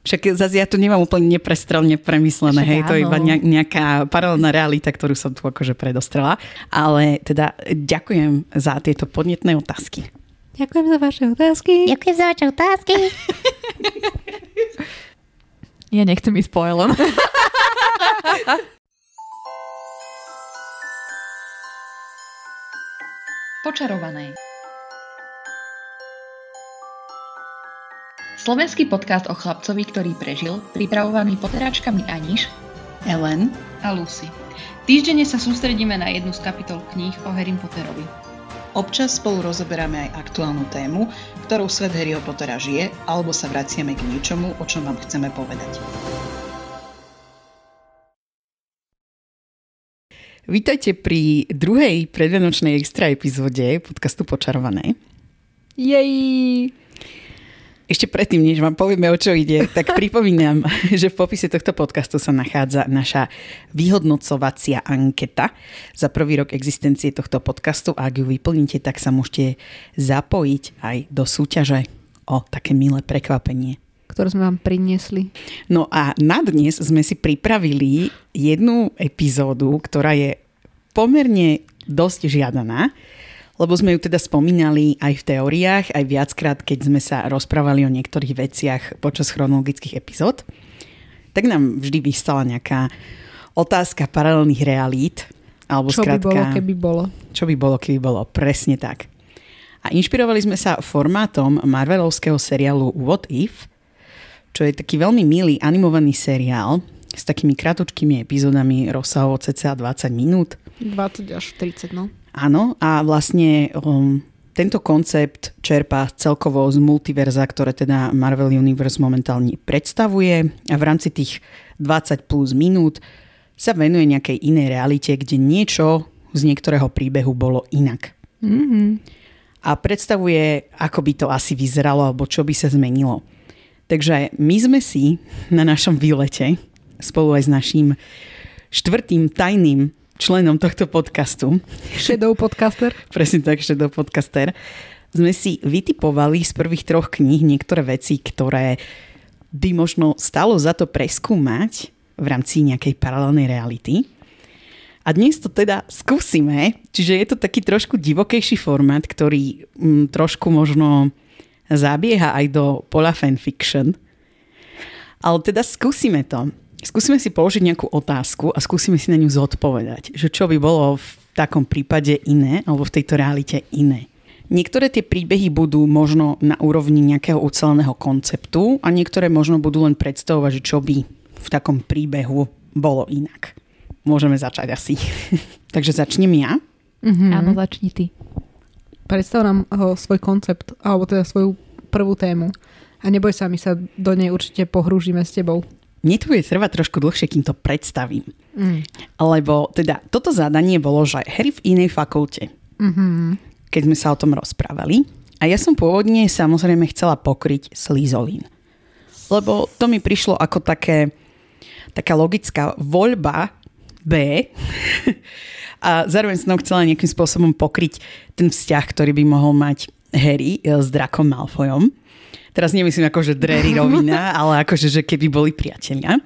Však zase ja to nemám úplne neprestrelne premyslené, hej, to je iba nejaká paralelná realita, ktorú som tu akože predostrela. Ale teda ďakujem za tieto podnetné otázky. Ďakujem za vaše otázky. Ďakujem za vaše otázky. Ja nechcem ísť po Ellen. Počarované. Slovenský podcast o chlapcovi, ktorý prežil, pripravovaný Potteráčkami Aniš, Ellen a Lucy. Týždenne sa sústredíme na jednu z kapitol kníh o Harry Potterovi. Občas spolu rozoberáme aj aktuálnu tému, ktorou svet Harryho Pottera žije, alebo sa vraciame k niečomu, o čom vám chceme povedať. Vítajte pri druhej predvianočnej extra epizóde podcastu Počarované. Jej! Ešte predtým, než vám povieme, o čo ide, tak pripomínam, že v popise tohto podcastu sa nachádza naša vyhodnocovacia anketa za prvý rok existencie tohto podcastu a ak ju vyplníte, tak sa môžete zapojiť aj do súťaže o také milé prekvapenie, ktoré sme vám priniesli. No a na dnes sme si pripravili jednu epizódu, ktorá je pomerne dosť žiadaná, lebo sme ju teda spomínali aj v teóriách, aj viackrát, keď sme sa rozprávali o niektorých veciach počas chronologických epizód. Tak nám vždy vystala nejaká otázka paralelných realít. Alebo čo skrátka, by bolo, keby bolo. Čo by bolo, keby bolo. Presne tak. A inšpirovali sme sa formátom marvelovského seriálu What If, čo je taký veľmi milý animovaný seriál s takými krátučkými epizódami rozsahovo cca 20 minút. 20 až 30, no. Áno, a vlastne tento koncept čerpá celkovo z multiverza, ktoré teda Marvel Universe momentálne predstavuje a v rámci tých 20 plus minút sa venuje nejakej inej realite, kde niečo z niektorého príbehu bolo inak. Mm-hmm. A predstavuje, ako by to asi vyzeralo alebo čo by sa zmenilo. Takže my sme si na našom výlete spolu aj s naším štvrtým tajným členom tohto podcastu. Shadow podcaster. Presne tak, shadow podcaster. Sme si vytipovali z prvých troch kníh niektoré veci, ktoré by možno stalo za to preskúmať v rámci nejakej paralelnej reality. A dnes to teda skúsime, čiže je to taký trošku divokejší formát, ktorý trošku možno zabieha aj do pola fanfiction. Ale teda skúsime to. Skúsime si položiť nejakú otázku a skúsime si na ňu zodpovedať, že čo by bolo v takom prípade iné alebo v tejto realite iné. Niektoré tie príbehy budú možno na úrovni nejakého uceleného konceptu a niektoré možno budú len predstavovať, že čo by v takom príbehu bolo inak. Môžeme začať asi. Takže začnem ja. Mm-hmm. Áno, začni ty. Predstav nám svoj koncept, alebo teda svoju prvú tému. A neboj sa, my sa do nej určite pohrúžime s tebou. Mne to bude trvať trošku dlhšie, kým to predstavím. Mm. Lebo teda toto zadanie bolo, že Harry v inej fakulte. Mm-hmm. Keď sme sa o tom rozprávali. A ja som pôvodne samozrejme chcela pokryť Slizolin. Lebo to mi prišlo ako taká logická voľba B. A zároveň som chcela nejakým spôsobom pokryť ten vzťah, ktorý by mohol mať Harry s drakom Malfoyom. Teraz nemyslím akože drery rovina, ale akože, že keby boli priatelia.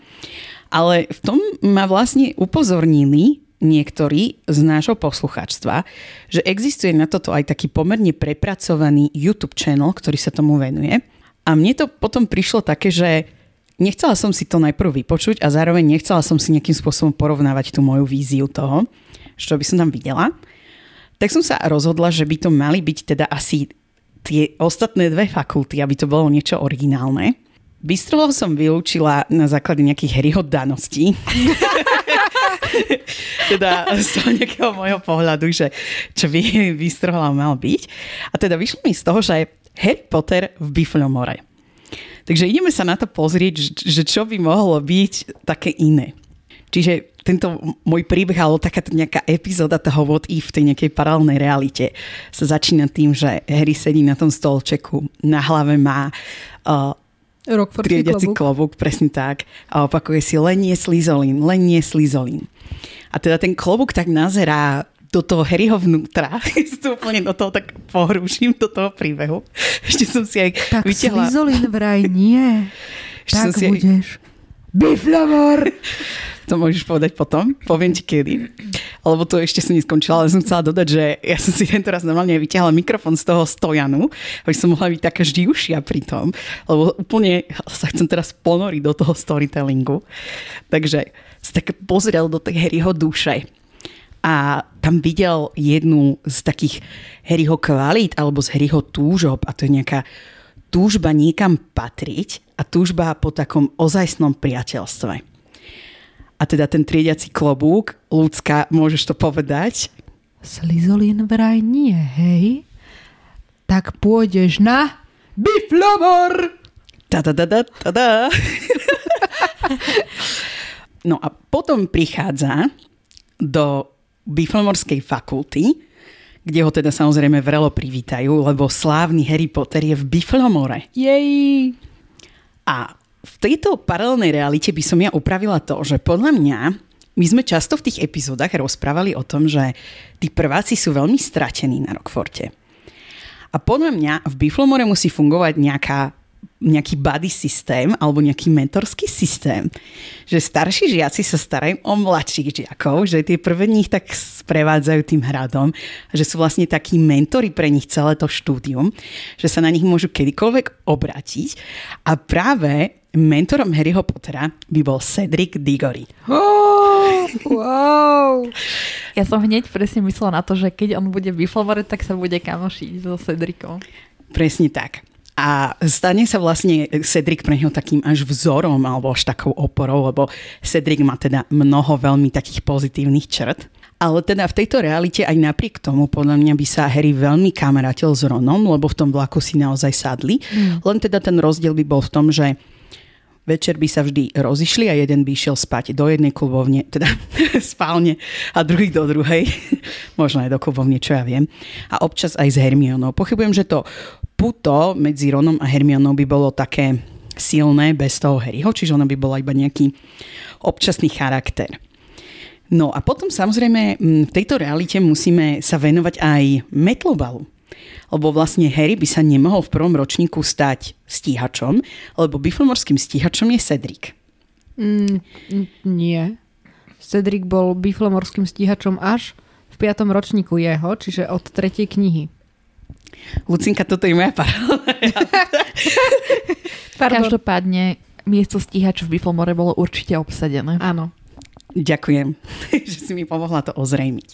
Ale v tom ma vlastne upozornili niektorí z nášho poslucháčstva, že existuje na toto aj taký pomerne prepracovaný YouTube channel, ktorý sa tomu venuje. A mne to potom prišlo také, že nechcela som si to najprv vypočuť a zároveň nechcela som si nejakým spôsobom porovnávať tú moju víziu toho, čo by som tam videla. Tak som sa rozhodla, že by to mali byť teda asi tie ostatné dve fakulty, aby to bolo niečo originálne. Bystrolov som vylúčila na základe nejakých Harryho daností. Teda z toho nejakého môjho pohľadu, že čo by Bystrolov mal byť. A teda vyšlo mi z toho, že je Harry Potter v Bifľomore. Takže ideme sa na to pozrieť, že čo by mohlo byť také iné. Čiže tento môj príbeh, alebo taká nejaká epizóda toho What If v tej nejakej paralelnej realite sa začína tým, že Harry sedí na tom stolčeku, na hlave má triediaci klobúk, presne tak, a opakuje si len nie slizolín. A teda ten klobúk tak nazerá do toho Harryho vnútra. To úplne do toho tak pohrúšim, do toho príbehu. Ešte som si aj vytiahla. Tak slizolín vraj nie. Tak budeš. Bifľomor! To môžeš povedať potom. Poviem ti kedy. Lebo to ešte som neskončila, ale som chcela dodať, že ja som si tento raz normálne vyťahla mikrofón z toho stojanu, aby som mohla byť taká živšia pri tom. Lebo úplne sa chcem teraz ponoriť do toho storytellingu. Takže sa tak pozrel do tej Harryho duše. A tam videl jednu z takých Harryho kvalít alebo z Harryho túžob. A to je nejaká túžba niekam patriť a túžba po takom ozajstnom priateľstve. A teda ten triediaci klobúk, ľudská, môžeš to povedať? Slizolin vraj nie, hej? Tak pôjdeš na Bifľomor! Ta-da-da-da-da-da! No a potom prichádza do Bifľomorskej fakulty, kde ho teda samozrejme vrelo privítajú, lebo slávny Harry Potter je v Bifľomore. Jej! A v tejto paralelnej realite by som ja upravila to, že podľa mňa my sme často v tých epizódach rozprávali o tom, že tí prváci sú veľmi stratení na Rokforte. A podľa mňa v Bifľomore musí fungovať nejaký buddy systém alebo nejaký mentorský systém. Že starší žiaci sa starajú o mladších žiakov, že tie prvé nich tak sprevádzajú tým hradom, že sú vlastne takí mentori pre nich celé to štúdium, že sa na nich môžu kedykoľvek obrátiť. A práve mentorom Harryho Pottera by bol Cedric Diggory. Oh, wow! Ja som hneď presne myslela na to, že keď on bude Bifľomore, tak sa bude kamošiť so Cedricom. Presne tak. A stane sa vlastne Cedric pre neho takým až vzorom alebo až takou oporou, lebo Cedric má teda mnoho veľmi takých pozitívnych črt. Ale teda v tejto realite aj napriek tomu podľa mňa by sa Harry veľmi kamarátil s Ronom, lebo v tom vlaku si naozaj sadli. Len teda ten rozdiel by bol v tom, že večer by sa vždy rozišli a jeden by išiel spať do jednej klubovne, teda spálne a druhý do druhej. Možno aj do klubovne, čo ja viem. A občas aj s Hermionou. Pochybujem, že to puto medzi Ronom a Hermionou by bolo také silné bez toho Harryho, čiže ona by bola iba nejaký občasný charakter. No a potom samozrejme v tejto realite musíme sa venovať aj metlobalu. Lebo vlastne Harry by sa nemohol v prvom ročníku stať stíhačom, lebo bifľomorským stíhačom je Cedric. Nie. Cedric bol bifľomorským stíhačom až v 5. ročníku jeho, čiže od 3. knihy. Lucinka, toto je moja paralela. Každopádne, miesto stíhačov v Bifľomore bolo určite obsadené. Áno. Ďakujem, že si mi pomohla to ozrejmiť.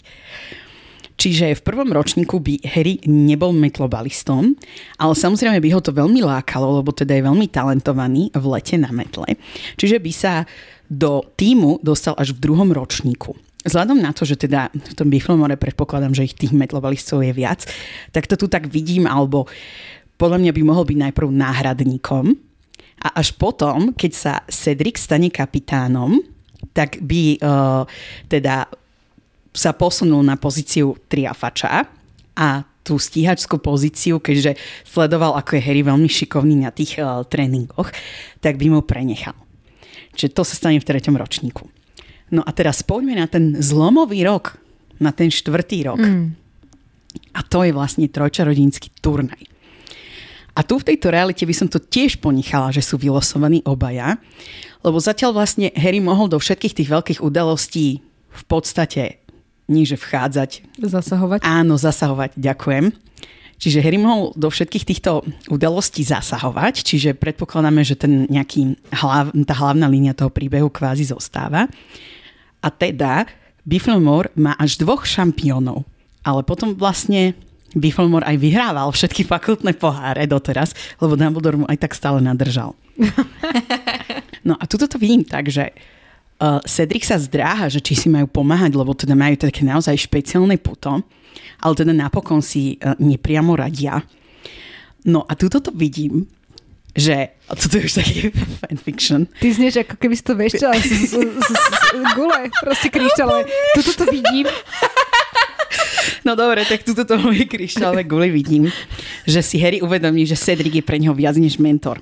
Čiže v prvom ročníku by Harry nebol metlobalistom, ale samozrejme by ho to veľmi lákalo, lebo teda je veľmi talentovaný v lete na metle. Čiže by sa do tímu dostal až v 2. ročníku. Vzhľadom na to, že teda v tom Bifľomore predpokladám, že ich tých metlobalistov je viac, tak to tu tak vidím, alebo podľa mňa by mohol byť najprv náhradníkom a až potom, keď sa Cedric stane kapitánom, tak by teda sa posunul na pozíciu triafača a tú stíhačskú pozíciu, keďže sledoval, ako je Harry veľmi šikovný na tých tréningoch, tak by mu prenechal. Čiže to sa stane v 3. ročníku. No a teraz poďme na ten zlomový rok, na ten 4. rok. A to je vlastne trojčarodnícky turnaj. A tu v tejto realite by som to tiež ponechala, že sú vylosovaní obaja, lebo zatiaľ vlastne Harry mohol do všetkých tých veľkých udalostí v podstate nieže vchádzať. Zasahovať. Áno, zasahovať, ďakujem. Čiže Harry mohol do všetkých týchto udalostí zasahovať, čiže predpokladáme, že ten nejaký tá hlavná línia toho príbehu kvázi zostáva. A teda Bifľomor má až 2 šampiónov. Ale potom vlastne Bifľomor aj vyhrával všetky fakultné poháre doteraz, lebo Dumbledore mu aj tak stále nadržal. No a tuto to vidím tak, že Cedric sa zdráha, že či si majú pomáhať, lebo teda majú také naozaj špeciálne puto, ale teda napokon si nepriamo radia. No a tuto to vidím, že a toto je už taký fanfiction. Ty znieš, ako keby si to vešťala z gule, proste kryšťalové. Tuto to vidím. No dobre, tak tuto to moje kryšťalové gule vidím, že si Harry uvedomí, že Cedric je pre neho viac než mentor.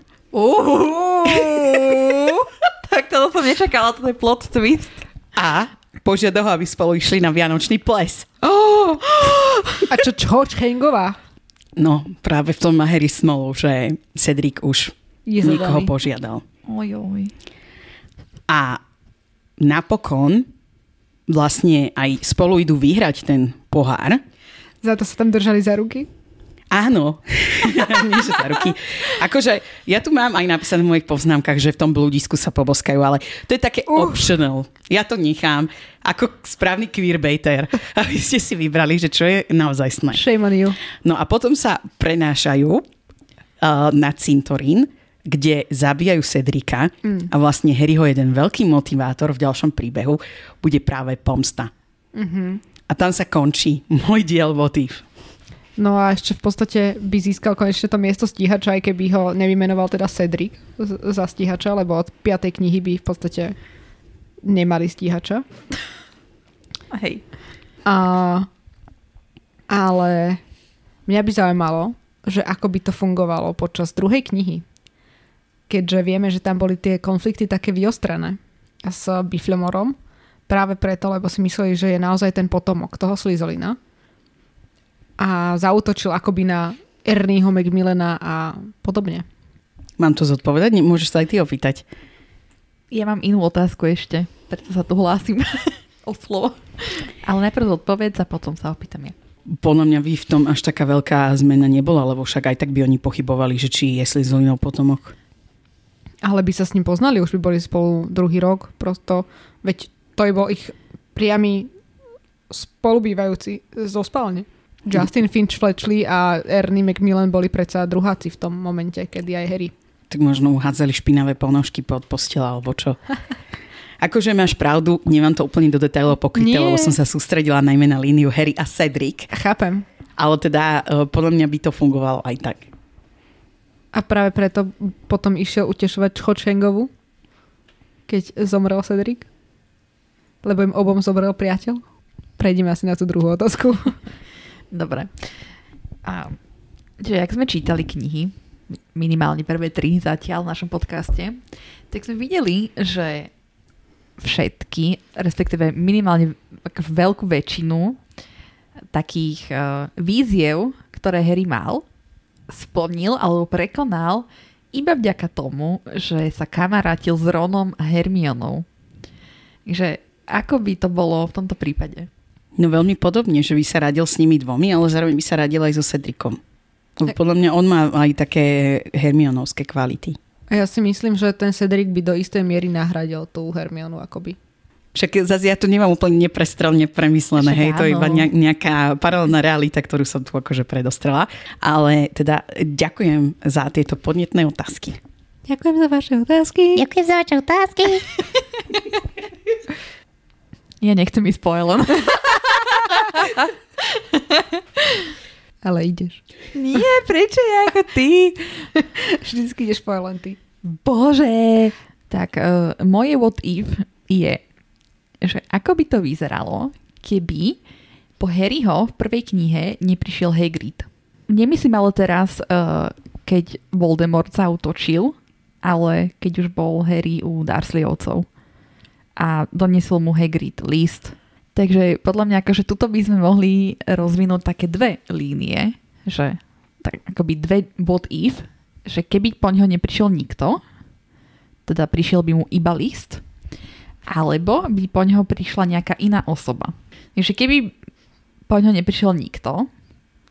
Tak toto som nečakala, toto je plot twist. A požiada ho, aby spolu išli na vianočný ples. A čo Hengová? No, práve v tom má Harry smolu, že Cedric už nikoho požiadal. Ojoj. A napokon vlastne aj spolu idú vyhrať ten pohár. Za to sa tam držali za ruky? Áno. Nie, že za ruky. Akože ja tu mám aj napísané v mojich poznámkach, že v tom blúdisku sa poboskajú, ale to je také optional. Ja to nechám ako správny queerbaiter, aby ste si vybrali, že čo je naozaj Snape. Shame on you. No a potom sa prenášajú na Cintorín, kde zabíjajú Cedrika a vlastne Harryho jeden veľký motivátor v ďalšom príbehu bude práve pomsta. Mm-hmm. A tam sa končí môj diel motív. No a ešte v podstate by získal konečne to miesto stíhača, aj keby ho nevymenoval teda Cedric za stíhača, lebo od 5. knihy by v podstate nemali stíhača. Hej. Ale mňa by zaujímalo, že ako by to fungovalo počas druhej knihy. Keďže vieme, že tam boli tie konflikty také vyostrané s Bifľomorom. Práve preto, lebo si mysleli, že je naozaj ten potomok toho Slizolina. A zaútočil akoby na Ernieho Macmillana a podobne. Mám to zodpovedať? Môžeš sa aj ty opýtať. Ja mám inú otázku ešte, preto sa tu hlásim o slovo. Ale najprv zodpovedz a potom sa opýtam ja. Podľa mňa by v tom až taká veľká zmena nebola, lebo však aj tak by oni pochybovali, že či je Slizolinov potomok. Ale by sa s ním poznali, už by boli spolu druhý rok, prosto, veď to je bol ich priamy spolubývajúci zo spálne. Justin Finch Fletchley a Ernie Macmillan boli predsa druháci v tom momente, kedy aj Harry. Tak možno uhádzali špinavé ponožky pod postela, alebo čo? Akože máš pravdu, nemám to úplne do detailov pokryté, lebo som sa sústredila najmä na líniu Harry a Cedric. Chápem. Ale teda podľa mňa by to fungovalo aj tak. A práve preto potom išiel utešovať Chočengovu, keď zomrel Cedric? Lebo im obom zomrel priateľ? Prejdeme asi na tú druhú otázku. Dobre. A, že ak sme čítali knihy, minimálne prvé 3 zatiaľ v našom podcaste, tak sme videli, že všetky, respektíve minimálne veľkú väčšinu takých víziev, ktoré Harry mal, splnil alebo prekonal iba vďaka tomu, že sa kamarátil s Ronom a Hermionou. Takže ako by to bolo v tomto prípade? No veľmi podobne, že by sa radil s nimi dvomi, ale zároveň by sa radil aj so Cedricom. Podľa mňa on má aj také hermionovské kvality. A ja si myslím, že ten Cedric by do istej miery nahradil tú Hermionu akoby. Však zase ja tu nemám úplne neprestrelne premyslené, hej, to je iba nejaká paralelná realita, ktorú som tu akože predostrela. Ale teda ďakujem za tieto podnetné otázky. Ďakujem za vaše otázky. Ďakujem za vaše otázky. Ja nechcem ísť po Ellen. Ale ideš. Nie, prečo ja ako ty? Vždycky ideš po Ellen, ty. Bože. Tak moje what if je, že ako by to vyzeralo, keby po Harryho v prvej knihe neprišiel Hagrid. Nemyslím ale teraz, keď Voldemort zaútočil, ale keď už bol Harry u Dursliovcov a doniesol mu Hagrid list. Takže podľa mňa, akože tuto by sme mohli rozvinúť také dve línie, že tak akoby dve what if, že keby po ňo neprišiel nikto, teda prišiel by mu iba list, alebo by po ňoho prišla nejaká iná osoba. Takže keby po ňoho neprišiel nikto,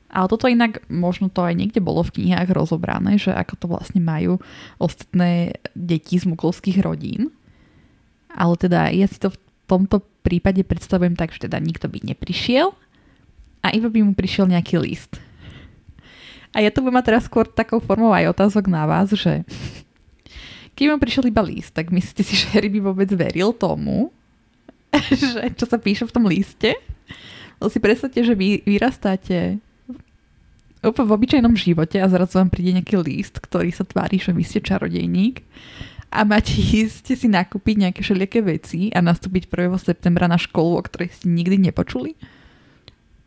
ale toto inak, možno to aj niekde bolo v knihách rozobrané, že ako to vlastne majú ostatné deti z mugolských rodín. Ale teda ja si to v tomto prípade predstavujem tak, že teda nikto by neprišiel a iba by mu prišiel nejaký list. A ja to budem mať teraz skôr takou formou aj otázok na vás, že keby mu prišiel iba list, tak myslíte si, že Harry by vôbec veril tomu, že čo sa píše v tom liste? To si predstavte, že vy vyrastáte v obyčajnom živote a zrazu vám príde nejaký list, ktorý sa tvári, že vy ste čarodejník a máte ísť si nakúpiť nejaké všelijaké veci a nastúpiť 1. septembra na školu, o ktorej ste nikdy nepočuli?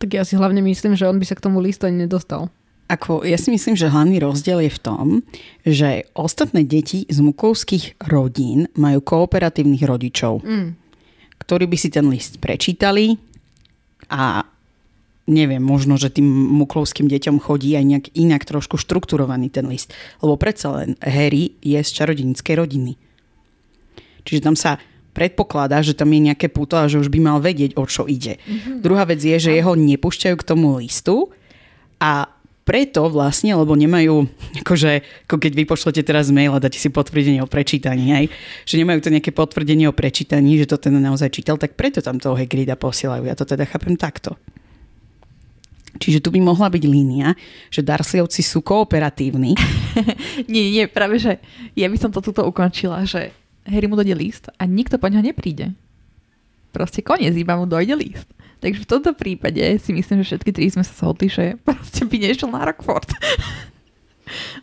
Tak ja si hlavne myslím, že on by sa k tomu listu ani nedostal. Ja si myslím, že hlavný rozdiel je v tom, že ostatné deti z mugolských rodín majú kooperatívnych rodičov, ktorí by si ten list prečítali a neviem, možno, že tým muklovským deťom chodí aj nejak inak trošku štrukturovaný ten list. Lebo predsa len Harry je z čarodejníckej rodiny. Čiže tam sa predpokladá, že tam je nejaké puto a že už by mal vedieť, o čo ide. Mm-hmm. Druhá vec je, že jeho nepúšťajú k tomu listu a preto vlastne, lebo nemajú, akože, ako keď vy pošlete teraz mail a dáte si potvrdenie o prečítaní, aj, že nemajú to nejaké potvrdenie o prečítaní, že to ten naozaj čítal, tak preto tam toho Hagrida posielajú. Ja to teda chápem takto. Čiže tu by mohla byť línia, že Dursliovci sú kooperatívni. nie, práve, že ja by som to tuto ukončila, že Harry mu dojde list a nikto po ňa nepríde. Proste koniec, iba mu dojde list. Takže v tomto prípade si myslím, že všetky tri sme sa zhodli, že proste by nešiel na Rokfort.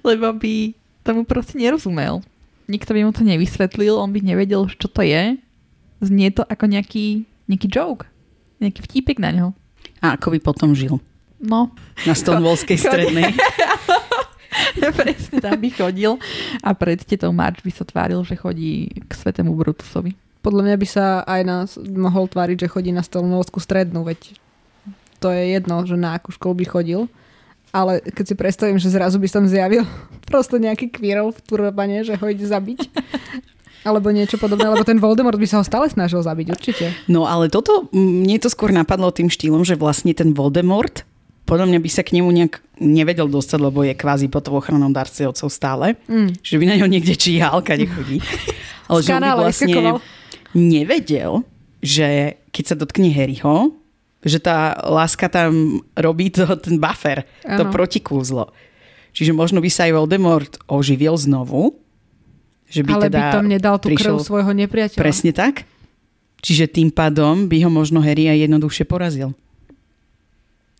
Lebo by tomu proste nerozumel. Nikto by mu to nevysvetlil, on by nevedel, čo to je. Znie to ako nejaký joke. Nejaký vtípek na ňo. A ako by potom žil? No. Na Stonewallskej strednej. Presne, tam by chodil. A pred tietou Marč by sa tváril, že chodí k Svätému Brutusovi. Podľa mňa by sa aj mohol tváriť, že chodí na Stonewallskú strednú, veď to je jedno, že na akú školu by chodil. Ale keď si predstavím, že zrazu by som zjavil prosto nejaký kvírov v turbane, že ho ide zabiť. Alebo niečo podobné, lebo ten Voldemort by sa ho stále snažil zabiť, určite. No ale toto, mne to skôr napadlo tým štýlom, že vlastne ten Voldemort, podľa mňa by sa k nemu nejak nevedel dostať, lebo je kvázi pod ochranou Dursliovcov stále. Že by na ňo niekde číhal, kade chodí. Ale že on by vlastne nevedel, že keď sa dotkne Harryho, že tá láska tam robí ten buffer, ano. To protikúzlo. Čiže možno by sa aj Voldemort oživil znovu. Že by ale teda by tam nedal tú krv svojho nepriateľa. Presne tak. Čiže tým pádom by ho možno Harry aj jednoduchšie porazil.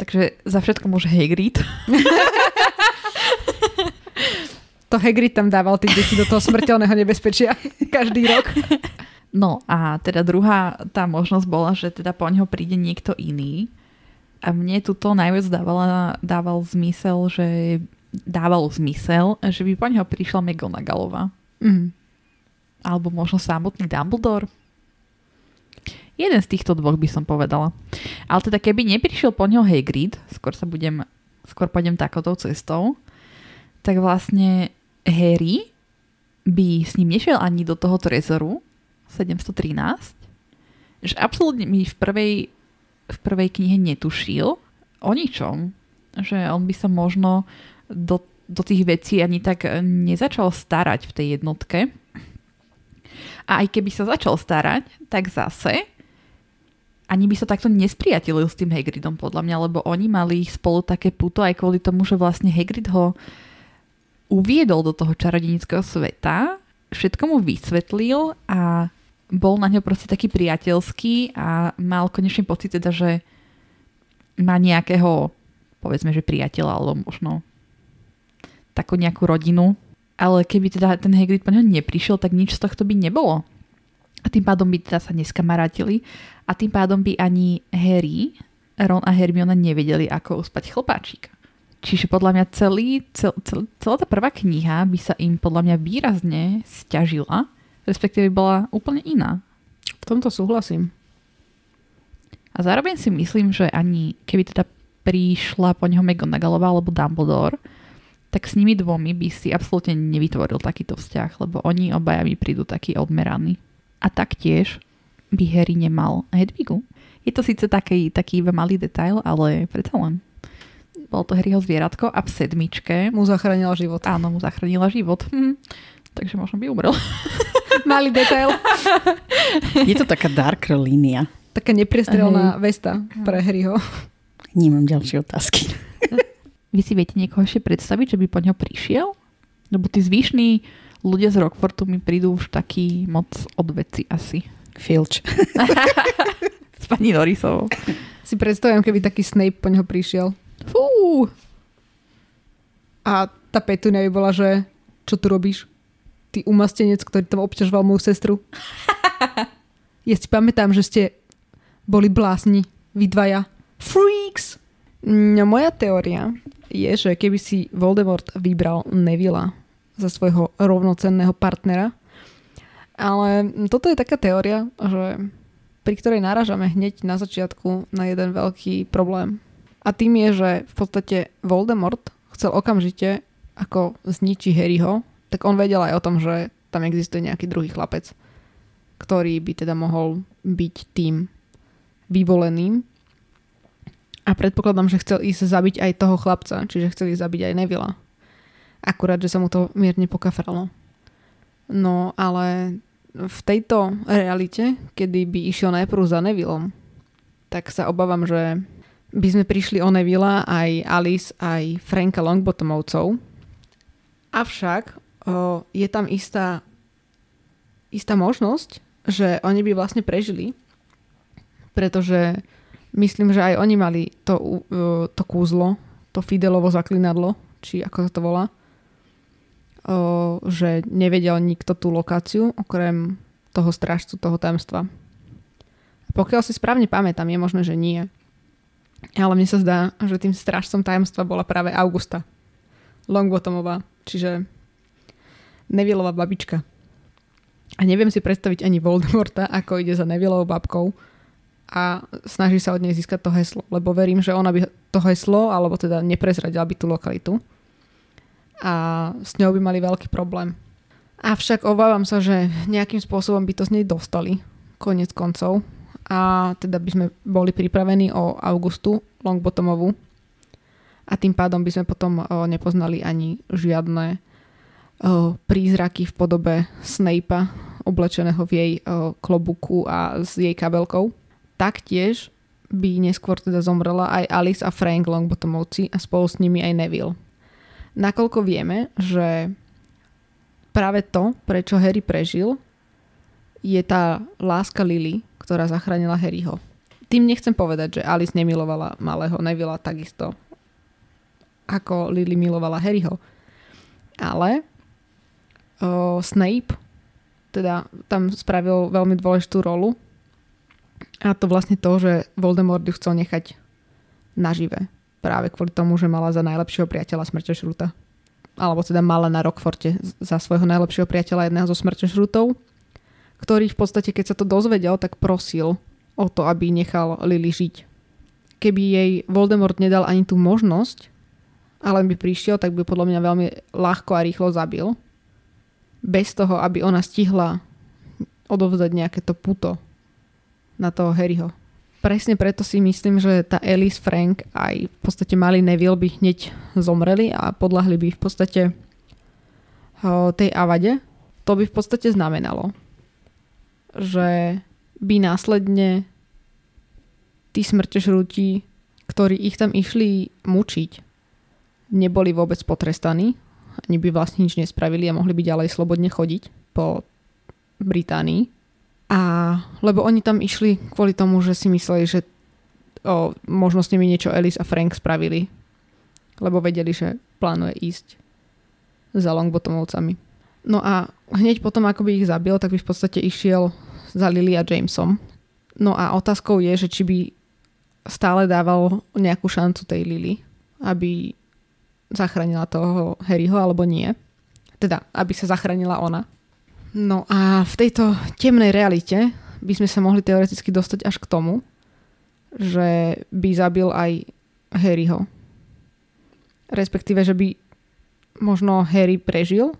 Takže za všetko môže Hagrid. To Hagrid tam dával tých detí do toho smrteľného nebezpečia každý rok. No a teda druhá tá možnosť bola, že teda po ňoho príde niekto iný. A mne tuto najviac dávalo zmysel, že by po ňoho prišla McGonagallová. Alebo možno samotný Dumbledore. Jeden z týchto dvoch by som povedala. Ale teda keby neprišiel po ňoho Hagrid, skôr pôjdem takouto cestou, tak vlastne Harry by s ním nešiel ani do toho trezoru 713, že absolútne mi v prvej knihe netušil o ničom, že on by sa možno do tých vecí ani tak nezačal starať v tej jednotke. A aj keby sa začal starať, tak zase ani by sa takto nespriatelil s tým Hagridom, podľa mňa, lebo oni mali spolu také puto aj kvôli tomu, že vlastne Hagrid ho uviedol do toho čarodejníckeho sveta, všetko mu vysvetlil a bol na ňo proste taký priateľský a mal konečne pocit teda, že má nejakého, povedzme, že priateľa, alebo možno takú nejakú rodinu. Ale keby teda ten Hagrid po ňo neprišiel, tak nič z tohto by nebolo. A tým pádom by teda sa neskamarátili a tým pádom by ani Harry, Ron a Hermiona nevedeli, ako uspať chlpáčika. Čiže podľa mňa celá tá prvá kniha by sa im podľa mňa výrazne sťažila, respektíve bola úplne iná. V tomto súhlasím. A zároveň si myslím, že ani keby teda prišla po ňoho McGonagallová alebo Dumbledore, tak s nimi dvomi by si absolútne nevytvoril takýto vzťah, lebo oni obaja by prídu takí odmeraní. A taktiež by Harry nemal Hedvigu. Je to síce taký iba malý detail, ale predsa len. Bolo to Harryho zvieratko a v 7. mu zachránila život. Áno, mu zachránila život. Takže možno by umrel. Malý detail. Je to taká dark línia. Taká neprestrelná vesta pre Harryho. Nemám ďalšie otázky. Vy si viete niekoho ešte predstaviť, že by po ňo prišiel? Lebo tí zvyšní ľudia z Rokfortu mi prídu už takí moc odveci asi. Filč. S pani Norrisovou. Si predstavujem, keby taký Snape po ňo prišiel. Fú! A tá Petunia by bola, že čo tu robíš? Ty umastenec, ktorý tam obťažoval moju sestru. Ja si pamätám, že ste boli blázni. Vy dvaja. Freaks! No moja teória je, že keby si Voldemort vybral Nevilla za svojho rovnocenného partnera. Ale toto je taká teória, že pri ktorej narážame hneď na začiatku na jeden veľký problém. A tým je, že v podstate Voldemort chcel okamžite, ako zničí Harryho, tak on vedel aj o tom, že tam existuje nejaký druhý chlapec, ktorý by teda mohol byť tým vyvoleným. A predpokladám, že chcel ísť zabiť aj toho chlapca, čiže chcel ísť zabiť aj Nevilla. Akurát, že sa mu to mierne pokafralo. No, ale v tejto realite, kedy by išiel najprv za Nevillom, tak sa obávam, že by sme prišli o Nevilla, aj Alice, aj Franka Longbottomovcov. Avšak je tam istá možnosť, že oni by vlastne prežili, pretože myslím, že aj oni mali to kúzlo, to Fidelovo zaklinadlo, či ako sa to volá, že nevedel nikto tú lokáciu, okrem toho strážcu, toho tajomstva. Pokiaľ si správne pamätám, je možné, že nie. Ale mne sa zdá, že tým strážcom tajomstva bola práve Augusta Longbottomová, čiže Nevillova babička. A neviem si predstaviť ani Voldemorta, ako ide za Nevillovou babkou a snaží sa od nej získať to heslo, lebo verím, že ona by to heslo, alebo teda neprezradila by tú lokalitu. A s ňou by mali veľký problém. Avšak obávam sa, že nejakým spôsobom by to z nej dostali, koniec koncov. A teda by sme boli pripravení o Augustu Longbottomovú a tým pádom by sme potom nepoznali ani žiadne prízraky v podobe Snape'a oblečeného v jej klobuku a s jej kabelkou. Taktiež by neskôr teda zomrela aj Alice a Frank Longbottomovci a spolu s nimi aj Neville. Nakoľko vieme, že práve to, prečo Harry prežil, je tá láska Lily, ktorá zachránila Harryho. Tým nechcem povedať, že Alice nemilovala malého Nevilla takisto, ako Lily milovala Harryho. Ale Snape teda tam spravil veľmi dôležitú rolu a to vlastne to, že Voldemort ju chcel nechať nažive. Práve kvôli tomu, že mala za najlepšieho priateľa smrťošrúta. Alebo teda mala na Rokforte za svojho najlepšieho priateľa jedného zo smrťošrútov, ktorý v podstate, keď sa to dozvedel, tak prosil o to, aby nechal Lily žiť. Keby jej Voldemort nedal ani tú možnosť, ale by prišiel, tak by podľa mňa veľmi ľahko a rýchlo zabil. Bez toho, aby ona stihla odovzdať nejaké to puto na toho Harryho. Presne preto si myslím, že tá Alice, Frank aj v podstate malý Neville by hneď zomreli a podľahli by v podstate tej avade. To by v podstate znamenalo, že by následne tí smrťožrúti, ktorí ich tam išli mučiť, neboli vôbec potrestaní, ani by vlastne nič nespravili a mohli by ďalej slobodne chodiť po Británii. A lebo oni tam išli kvôli tomu, že si mysleli, že možno s nimi niečo Alice a Frank spravili, lebo vedeli, že plánuje ísť za Longbottomovcami. No a hneď potom, ako by ich zabil, tak by v podstate išiel za Lily a Jamesom. No a otázkou je, že či by stále dával nejakú šancu tej Lily, aby zachránila toho Harryho, alebo nie. Teda, aby sa zachránila ona. No a v tejto temnej realite by sme sa mohli teoreticky dostať až k tomu, že by zabil aj Harryho. Respektíve, že by možno Harry prežil,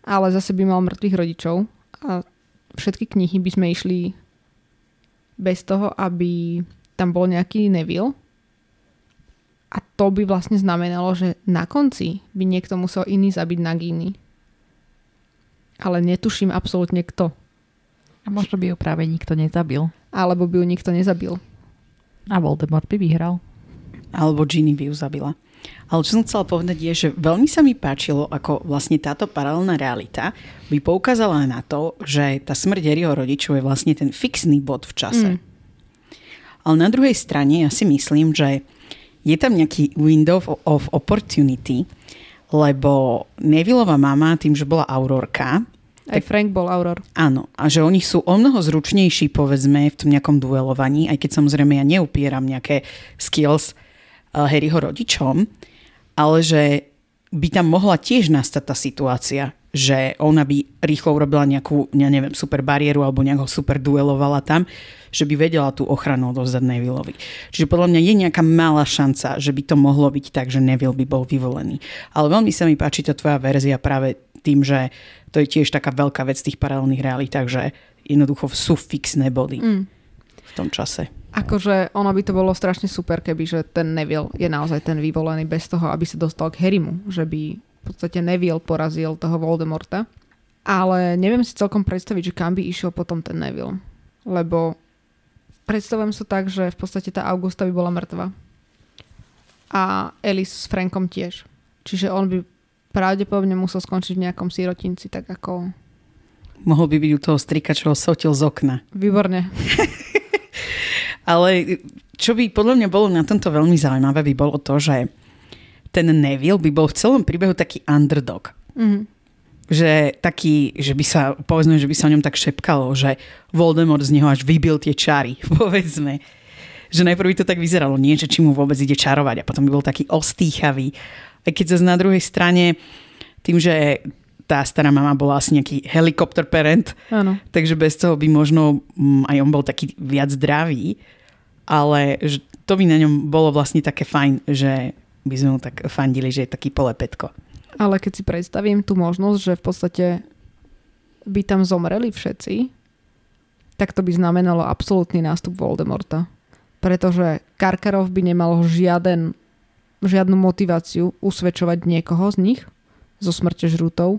ale zase by mal mŕtvych rodičov a všetky knihy by sme išli bez toho, aby tam bol nejaký Neville. A to by vlastne znamenalo, že na konci by niekto musel iný zabiť Nagini. Ale netuším absolútne kto. A možno by ju práve nikto nezabil. Alebo by ju nikto nezabil. A Voldemort by vyhral. Alebo Ginny by ju zabila. Ale čo som chcela povedať je, že veľmi sa mi páčilo, ako vlastne táto paralelná realita by poukázala na to, že tá smrť Harryho rodičov je vlastne ten fixný bod v čase. Mm. Ale na druhej strane ja si myslím, že je tam nejaký window of opportunity, lebo Nevillova mama tým, že bola Aurorka. Aj Frank bol Auror. Áno, a že oni sú o mnoho zručnejší, povedzme, v tom nejakom duelovaní, aj keď samozrejme ja neupieram nejaké skills Harryho rodičom, ale že by tam mohla tiež nastať tá situácia, že ona by rýchlo urobila nejakú, ja neviem, super bariéru alebo nejak ho super duelovala tam, že by vedela tú ochranu odovzdať Nevilleovi. Čiže podľa mňa je nejaká malá šanca, že by to mohlo byť tak, že Neville by bol vyvolený. Ale veľmi sa mi páči tá tvoja verzia práve tým, že to je tiež taká veľká vec tých paralelných realít, takže jednoducho sú fixné body v tom čase. Akože ono by to bolo strašne super, keby že ten Neville je naozaj ten vyvolený bez toho, aby sa dostal k Harrymu, že by v podstate Neville porazil toho Voldemorta. Ale neviem si celkom predstaviť, že kam by išiel potom ten Neville. Lebo predstavujem sa tak, že v podstate tá Augusta by bola mŕtva. A Alice s Frankom tiež. Čiže on by pravdepodobne musel skončiť v nejakom sirotinci, tak ako... Mohol by byť u toho strika, čo ho sotil z okna. Výborne. Ale čo by podľa mňa bolo na tomto veľmi zaujímavé, by bolo to, že ten Neville by bol v celom príbehu taký underdog. Mhm. Že taký, že by sa, povedzme, že by sa o ňom tak šepkalo, že Voldemort z neho až vybil tie čary, povedzme. Že najprv by to tak vyzeralo, nie, že či mu vôbec ide čarovať, a potom by bol taký ostýchavý. Aj keď zase na druhej strane, tým, že tá stará mama bola asi nejaký helikopter parent, áno, takže bez toho by možno aj on bol taký viac zdravý, ale že to by na ňom bolo vlastne také fajn, že by sme mu tak fandili, že je taký polepetko. Ale keď si predstavím tú možnosť, že v podstate by tam zomreli všetci, tak to by znamenalo absolútny nástup Voldemorta. Pretože Karkarov by nemal žiadnu motiváciu usvedčovať niekoho z nich zo smrte žrutov.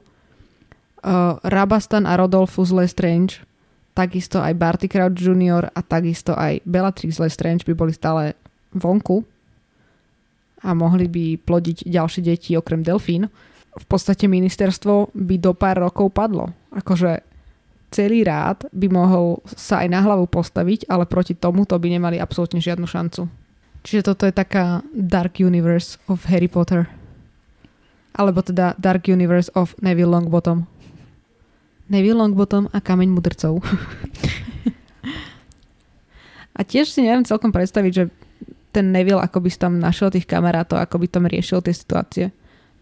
Rabastan a Rodolfus Lestrange, takisto aj Barty Crouch Jr. a takisto aj Bellatrix Lestrange by boli stále vonku a mohli by plodiť ďalšie deti okrem delfín. V podstate ministerstvo by do pár rokov padlo. Akože celý rád by mohol sa aj na hlavu postaviť, ale proti tomu to by nemali absolútne žiadnu šancu. Čiže toto je taká Dark Universe of Harry Potter. Alebo teda Dark Universe of Neville Longbottom. Neville Longbottom a Kameň mudrcov. A tiež si neviem celkom predstaviť, že ten Neville, ako by si tam našiel tých kamarátov, ako by tam riešil tie situácie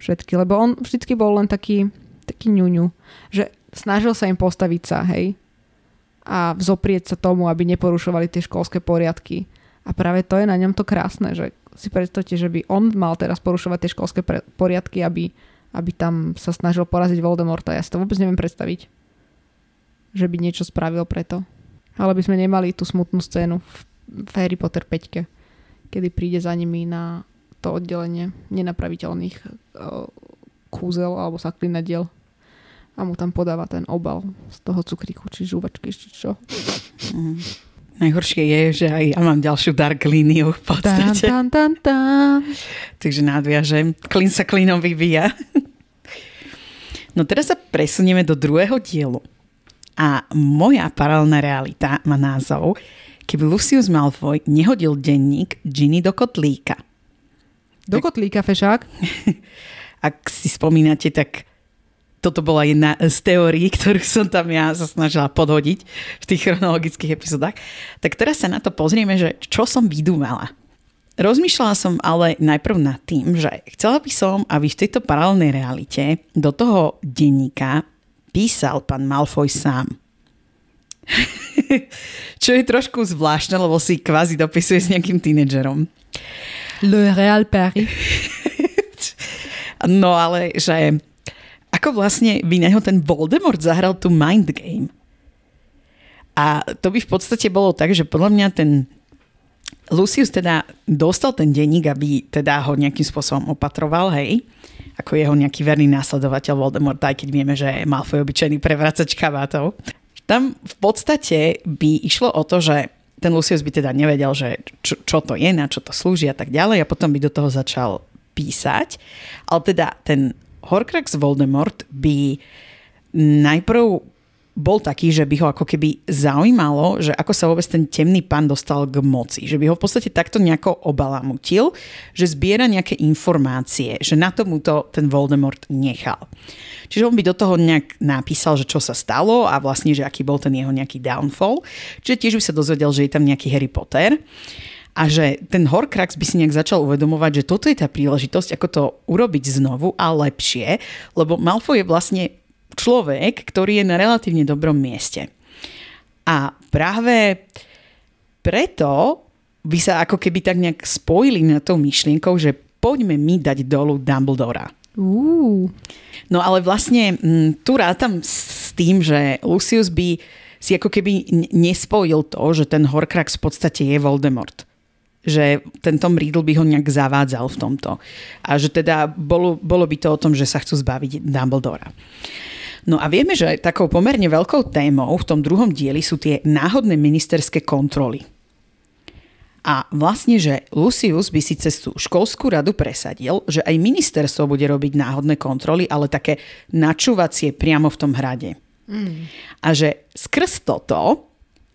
všetky. Lebo on vždycky bol len taký ňuňu. Že snažil sa im postaviť sa, hej? A vzoprieť sa tomu, aby neporušovali tie školské poriadky. A práve to je na ňom to krásne, že si predstavte, že by on mal teraz porušovať tie školské poriadky, aby tam sa snažil poraziť Voldemorta. Ja si to vôbec neviem predstaviť. Že by niečo spravil preto. Ale by sme nemali tú smutnú scénu v Harry Potter 5-ke. Kedy príde za nimi na to oddelenie nenapraviteľných kúzel alebo zaklinadiel a mu tam podáva ten obal z toho cukriku, či žúvačky, či čo. Najhoršie je, že aj ja mám ďalšiu dark líniu v podstate. Takže nadviažem. Klin sa klinom vybíja. No teraz sa presunieme do druhého dielu. A moja paralelná realita má názov Keby Lucius Malfoy nehodil denník Ginny do kotlíka. Do kotlíka, fešák? Ak si spomínate, tak toto bola jedna z teórií, ktorú som tam ja sa snažila podhodiť v tých chronologických epizodách. Tak teraz sa na to pozrieme, že čo som vydúmala. Rozmýšľala som ale najprv nad tým, že chcela by som, aby v tejto paralelnej realite do toho denníka písal pán Malfoy sám. Čo je trošku zvláštne, lebo si kvázi dopisuje s nejakým tínedžerom. Le Real Paris. No ale, že ako vlastne by neho ten Voldemort zahral tú mind game. A to by v podstate bolo tak, že podľa mňa ten Lucius teda dostal ten denník, aby teda ho nejakým spôsobom opatroval, hej? Ako jeho nejaký verný následovateľ Voldemorta, aj keď vieme, že je Malfoy obyčajný prevracač kabátov. Tam v podstate by išlo o to, že ten Lucius by teda nevedel, že čo to je, na čo to slúži a tak ďalej, a potom by do toho začal písať. Ale teda ten Horcrux Voldemort by najprv bol taký, že by ho ako keby zaujímalo, že ako sa vôbec ten temný pán dostal k moci. Že by ho v podstate takto nejako obalamutil, že zbiera nejaké informácie, že na tomu to ten Voldemort nechal. Čiže on by do toho nejak napísal, že čo sa stalo a vlastne, že aký bol ten jeho nejaký downfall. Čiže tiež by sa dozvedel, že je tam nejaký Harry Potter a že ten Horcrux by si nejak začal uvedomovať, že toto je tá príležitosť, ako to urobiť znovu a lepšie, lebo Malfoy je vlastne človek, ktorý je na relatívne dobrom mieste. A práve preto by sa ako keby tak nejak spojili na tou myšlienkou, že poďme my dať dolu Dumbledora. No ale vlastne tu rátam s tým, že Lucius by si ako keby nespojil to, že ten Horcrux v podstate je Voldemort. Že ten Tom Riddle by ho nejak zavádzal v tomto. A že teda bolo by to o tom, že sa chcú zbaviť Dumbledora. No a vieme, že takou pomerne veľkou témou v tom druhom dieli sú tie náhodné ministerské kontroly. A vlastne, že Lucius by si cez tú školskú radu presadil, že aj ministerstvo bude robiť náhodné kontroly, ale také načúvacie priamo v tom hrade. Mm. A že skrz toto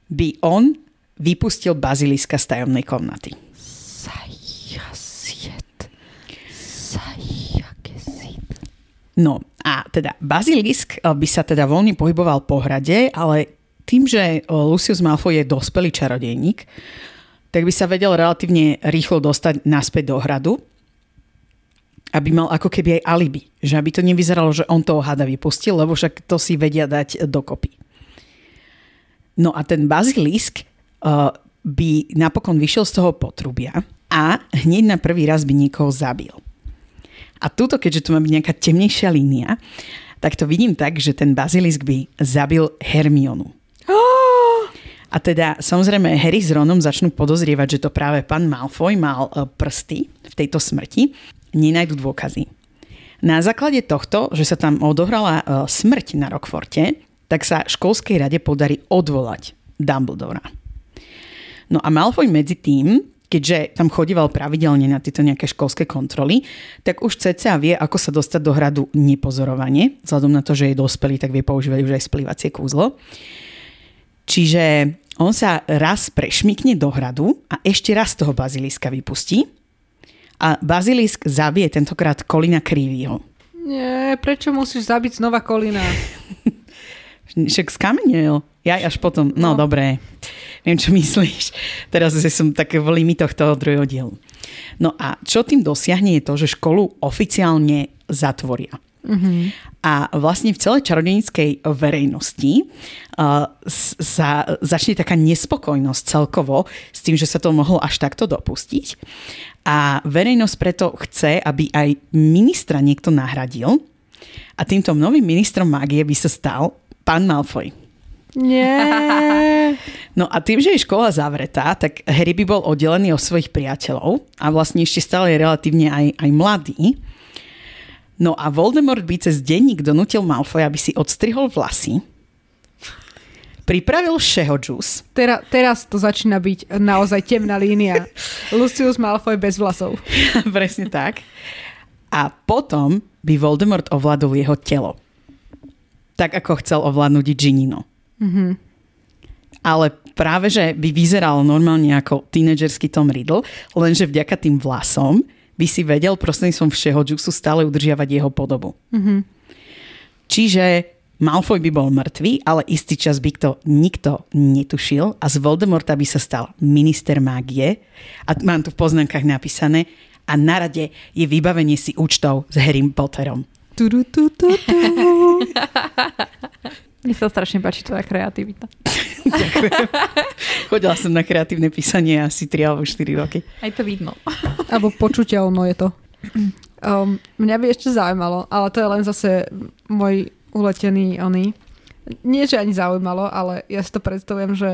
by on vypustil Baziliska z tajomnej komnaty. No a teda Bazilisk by sa teda voľne pohyboval po hrade, ale tým, že Lucius Malfoy je dospelý čarodejník, tak by sa vedel relatívne rýchlo dostať naspäť do hradu, aby mal ako keby aj alibi. Že aby to nevyzeralo, že on toho hada vypustil, lebo však to si vedia dať dokopy. No a ten Bazilisk by napokon vyšiel z toho potrubia a hneď na prvý raz by niekoho zabil. A tuto, keďže tu má byť nejaká temnejšia línia, tak to vidím tak, že ten Bazilisk by zabil Hermionu. A teda samozrejme Harry s Ronom začnú podozrievať, že to práve pán Malfoy mal prsty v tejto smrti. Nenajdu dôkazy. Na základe tohto, že sa tam odohrala smrť na Rokforte, tak sa školskej rade podarí odvolať Dumbledora. No a Malfoy medzi tým, keďže tam chodíval pravidelne na tieto nejaké školské kontroly, tak už cca vie, ako sa dostať do hradu nepozorovane. Vzhľadom na to, že je dospelý, tak vie používať už aj splývacie kúzlo. Čiže on sa raz prešmykne do hradu a ešte raz toho Baziliska vypustí a Bazilisk zabije tentokrát Kolina Krivýho. Nie, prečo musíš zabiť znova Kolina? Však skamenil. Ja až potom, no dobre, viem čo myslíš. Teraz som tak v limitoch toho druhého dielu. No a čo tým dosiahne je to, že školu oficiálne zatvoria. Uh-huh. A vlastne v celej čarodejníckej verejnosti sa začne taká nespokojnosť celkovo s tým, že sa to mohlo až takto dopustiť. A verejnosť preto chce, aby aj ministra niekto nahradil. A týmto novým ministrom mágie by sa stal pán Malfoy. Nie. No a tým, že je škola zavretá, tak Harry by bol oddelený od svojich priateľov a vlastne ešte stále je relatívne aj mladý. No a Voldemort by cez denník donútil Malfoja, aby si odstrihol vlasy, pripravil všeho džús. Teraz to začína byť naozaj temná línia. Lucius Malfoy bez vlasov. Presne tak. A potom by Voldemort ovládol jeho telo. Tak, ako chcel ovládnuť Ginnino. Mm-hmm. Ale práve, že by vyzeral normálne ako tínedžerský Tom Riddle, lenže vďaka tým vlasom by si vedel prostredníctvom všeho džusu stále udržiavať jeho podobu. Mm-hmm. Čiže Malfoy by bol mŕtvý, ale istý čas by to nikto netušil a z Voldemorta by sa stal minister mágie a mám tu v poznámkach napísané a na rade je vybavenie si účtov s Harrym Potterom. Mne sa strašne páči tvoja kreativita. Ďakujem. Chodila som na kreatívne písanie asi 3 alebo 4 roky. Aj to vidno. Alebo počuteľno je to. Mňa by ešte zaujímalo, ale to je len zase môj uletený oný. Nie, že ani zaujímalo, ale ja si to predstavujem, že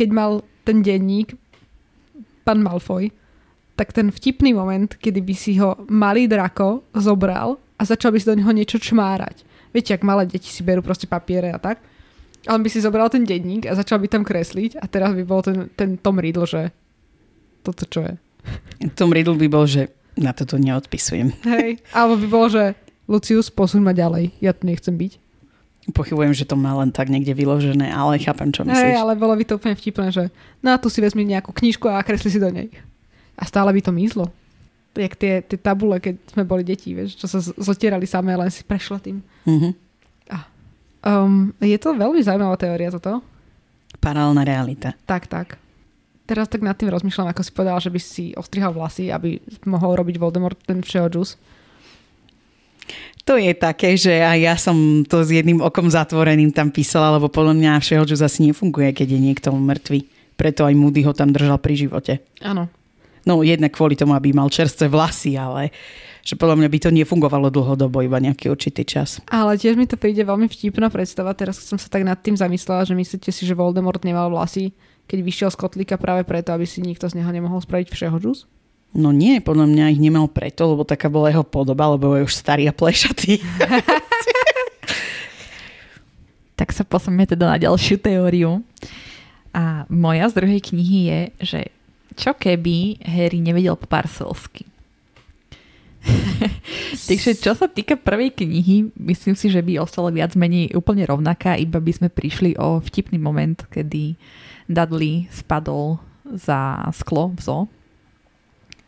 keď mal ten denník pán Malfoy, tak ten vtipný moment, kedy by si ho malý drako zobral a začal by si do neho niečo čmárať. Viete, ak malé deti si berú proste papiere a tak. A on by si zobral ten denník a začal by tam kresliť a teraz by bol ten Tom Riddle, že toto čo je. Tom Riddle by bol, že na toto neodpisujem. Hej, alebo by bol, že Lucius, posuň ma ďalej, ja tu nechcem byť. Pochybujem, že to má len tak niekde vyložené, ale chápem, čo myslíš. Hej, ale bolo by to úplne vtipné, že no a tu si vezmi nejakú knižku a kresli si do nej. A stále by to mizlo. Jak tie tabule, keď sme boli deti, vieš, čo sa zotierali samé, len si prešlo tým. Mm-hmm. Je to veľmi zaujímavá teória toto. Paralelná realita. Tak. Teraz tak nad tým rozmýšľam, ako si povedala, že by si ostrihal vlasy, aby mohol robiť Voldemort ten všeho džus. To je také, že aj ja som to s jedným okom zatvoreným tam písala, lebo podľa mňa všehočo zase nefunguje, keď je niekto mŕtvy. Preto aj Moody ho tam držal pri živote. Áno. No jednak kvôli tomu, aby mal čerstvé vlasy, ale že podľa mňa by to nefungovalo dlhodobo, iba nejaký určitý čas. Ale tiež mi to príde veľmi vtipná predstava. Teraz som sa tak nad tým zamyslela, že myslíte si, že Voldemort nemal vlasy, keď vyšiel z kotlíka práve preto, aby si nikto z neho nemohol spraviť všehožus? No nie, podľa mňa ich nemal preto, lebo taká bola jeho podoba, lebo je už starý a plešatý. Tak sa posuňme teda na ďalšiu teóriu. A moja z druhej knihy je, že čo keby Harry nevedel po parselsky. Takže čo sa týka prvej knihy, myslím si, že by ostala viac menej úplne rovnaká, iba by sme prišli o vtipný moment, kedy Dudley spadol za sklo v zoo.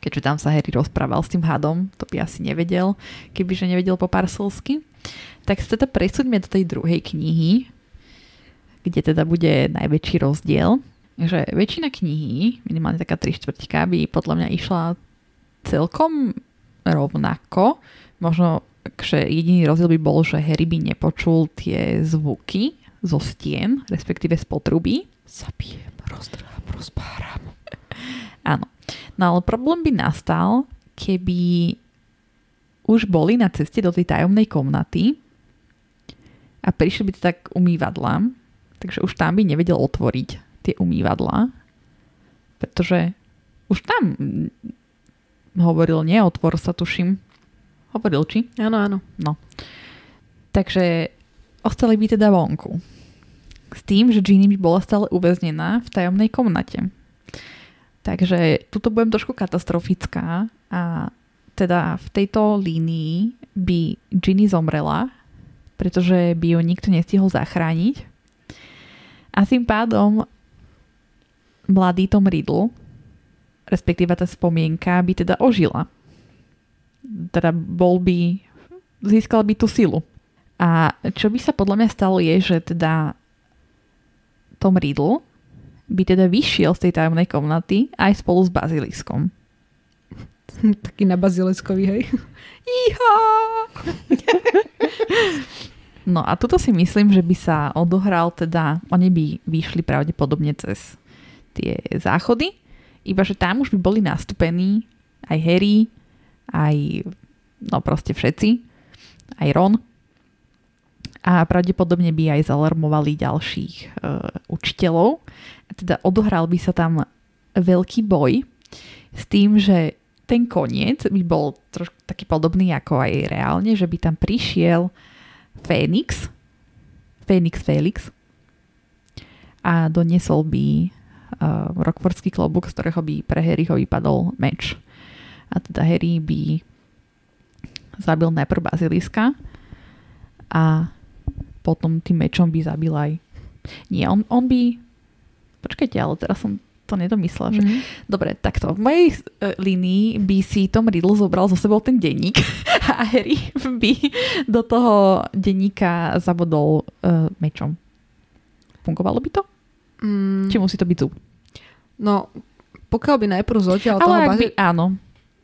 Keďže tam sa Harry rozprával s tým hadom, to by asi nevedel, kebyže nevedel po parselsky. Tak sa teda presúďme do tej druhej knihy, kde teda bude najväčší rozdiel. Takže väčšina knihy, minimálne taká 3/4, by podľa mňa išla celkom rovnako. Možno, že jediný rozdiel by bol, že Harry by nepočul tie zvuky zo stien, respektíve z potruby. Zabijem, rozdrhám, rozpáram. Áno. No ale problém by nastal, keby už boli na ceste do tej tajomnej komnaty a prišli by to tak umývadlám, takže už tam by nevedel otvoriť tie umývadlá, pretože už tam hovoril neotvor sa, tuším. Hovoril, či? Áno, áno. No. Takže ostali by teda vonku. S tým, že Ginny by bola stále uväznená v tajomnej komnate. Takže tuto budem trošku katastrofická a teda v tejto línii by Ginny zomrela, pretože by ju nikto nestihol zachrániť. A tým pádom mladý Tom Riddle, respektíve tá spomienka, by teda ožila. Teda získal by tú silu. A čo by sa podľa mňa stalo je, že teda Tom Riddle by teda vyšiel z tej tajomnej komnaty aj spolu s Baziliskom. Taký na Bazileskový, hej? Iha! No a toto si myslím, že by sa odohral teda, oni by vyšli pravdepodobne cez tie záchody, iba že tam už by boli nastúpení aj Harry, aj proste všetci, aj Ron. A pravdepodobne by aj zalarmovali ďalších učiteľov. Teda odohral by sa tam veľký boj s tým, že ten koniec by bol trošku taký podobný ako aj reálne, že by tam prišiel Félix a doniesol by rokfortský klobúk, z ktorého by pre Harryho vypadol meč. A teda Harry by zabil najprv Baziliska a potom tým mečom by zabil aj... Nie, on by... Počkajte, ale teraz som to nedomyslela. Že... Dobre, takto. V mojej linii by si Tom Riddle zobral so sebou ten denník a Harry by do toho denníka zabodol mečom. Fungovalo by to? Či musí to byť zub? No, pokiaľ by najprv zotiaľ toho... Áno.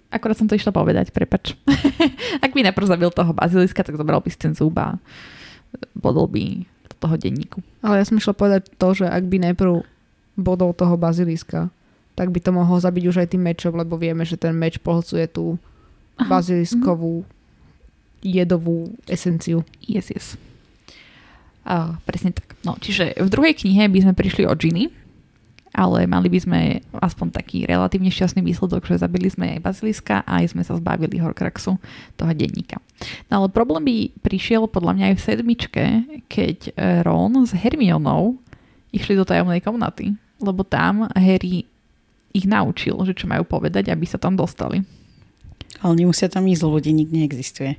Akorát som to išla povedať, prepač. Ak by najprv zabil toho Baziliska, tak zobral by si ten zub a bodol by toho denníku. Ale ja som išla povedať to, že ak by najprv bodol toho Baziliska, tak by to mohol zabiť už aj tým mečom, lebo vieme, že ten meč pohľcuje tú baziliskovú jedovú esenciu. Yes. Presne tak. No, čiže v druhej knihe by sme prišli o Ginny, ale mali by sme aspoň taký relatívne šťastný výsledok, že zabili sme aj Baziliska a aj sme sa zbavili Horcruxu, toho denníka. No ale problém by prišiel podľa mňa aj v 7, keď Ron s Hermionou išli do tajomnej komnaty, lebo tam Harry ich naučil, že čo majú povedať, aby sa tam dostali. Ale nemusia tam ísť, lebo denník neexistuje.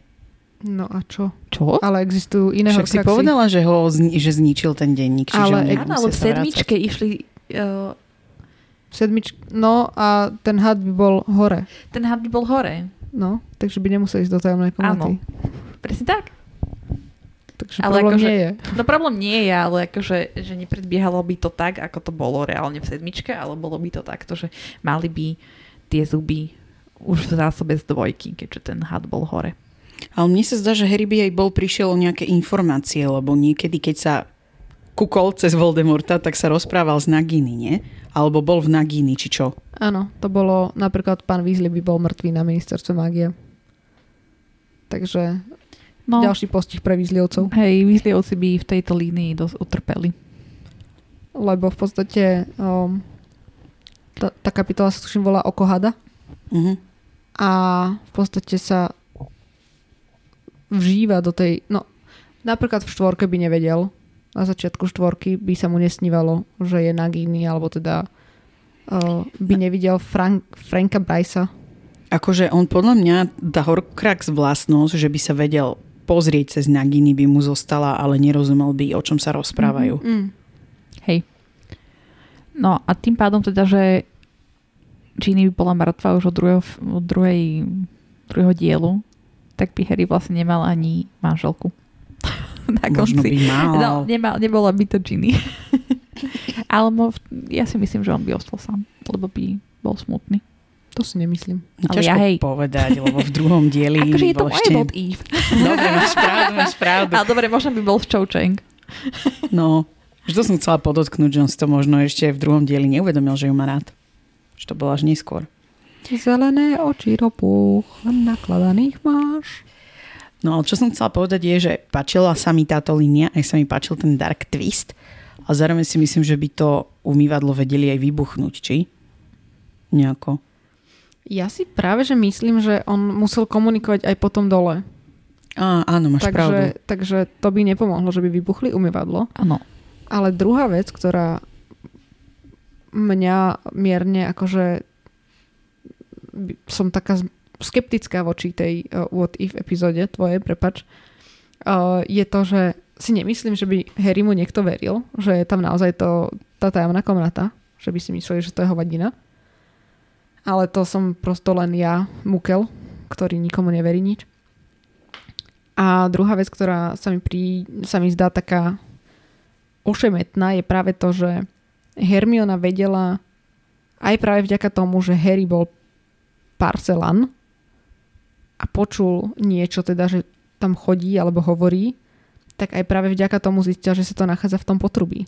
No a čo? Čo? Ale existujú iné Horcruxy. Však si povedala, že zničil ten denník. Ale v 7 išli... No a ten had by bol hore. No, takže by nemusel ísť do tajomnej komnaty. Áno, presne tak. Takže ale problém nie je. No problém nie je, ale že nepredbiehalo by to tak, ako to bolo reálne v 7, ale bolo by to takto, že mali by tie zuby už v zásobe z 2, keďže ten had bol hore. Ale mne sa zdá, že Harry by aj bol prišiel o nejaké informácie, lebo niekedy, keď sa kukol cez Voldemorta, tak sa rozprával s Nagini, nie? Alebo bol v Nagini, či čo? Áno, to bolo, napríklad pán Weasley by bol mŕtvý na ministerstve mágie. Takže no, ďalší postih pre Weasleyovcov. Hej, Weasleyovci by v tejto línii dosť utrpeli. Lebo v podstate tá kapitola sa tuším volá Oko hada. Uh-huh. A v podstate sa vžíva do tej... No, napríklad v štvorke by nevedel. Na začiatku štvorky by sa mu nesnívalo, že je Nagini, alebo teda by nevidel Franka Brysa. Akože on podľa mňa tá horcrux vlastnosť, že by sa vedel pozrieť cez Nagini by mu zostala, ale nerozumel by, o čom sa rozprávajú. Mm-hmm. Hej. No a tým pádom teda, že Ginny by bola mŕtva už od druhého dielu, tak by Harry vlastne nemal ani manželku. Na možno konci. By mal. No, nebola by to Ginny. Ale ja si myslím, že on by ostal sám, lebo by bol smutný. To si nemyslím. Ale ťažko povedať, lebo v druhom dieli akože je to ešte... Dobre, máš pravdu. Ale dobre, možno by bol v Choucheng. No, že to som chcela podotknúť, že on si to možno ešte v druhom dieli neuvedomil, že ju má rád. Že to bol až neskôr. Zelené oči ropuch, nakladaných máš. No ale čo som chcela povedať je, že páčila sa mi táto línia, aj sa mi páčil ten dark twist, a zároveň si myslím, že by to umývadlo vedeli aj vybuchnúť, či? Nejako. Ja si práve, že myslím, že on musel komunikovať aj potom dole. Áno, máš pravdu. Takže to by nepomohlo, že by vybuchli umývadlo. Áno. Ale druhá vec, ktorá mňa mierne akože som taká skeptická voči tej What If epizóde tvoje, prepač, je to, že si nemyslím, že by Harry mu niekto veril, že je tam naozaj tá tajomná komnata, že by si mysleli, že to je hovadina. Ale to som prosto len ja, mukel, ktorý nikomu neverí nič. A druhá vec, ktorá sa mi zdá taká ošemetná, je práve to, že Hermiona vedela aj práve vďaka tomu, že Harry bol Parcelan a počul niečo, teda, že tam chodí alebo hovorí, tak aj práve vďaka tomu zistil, že sa to nachádza v tom potrubí.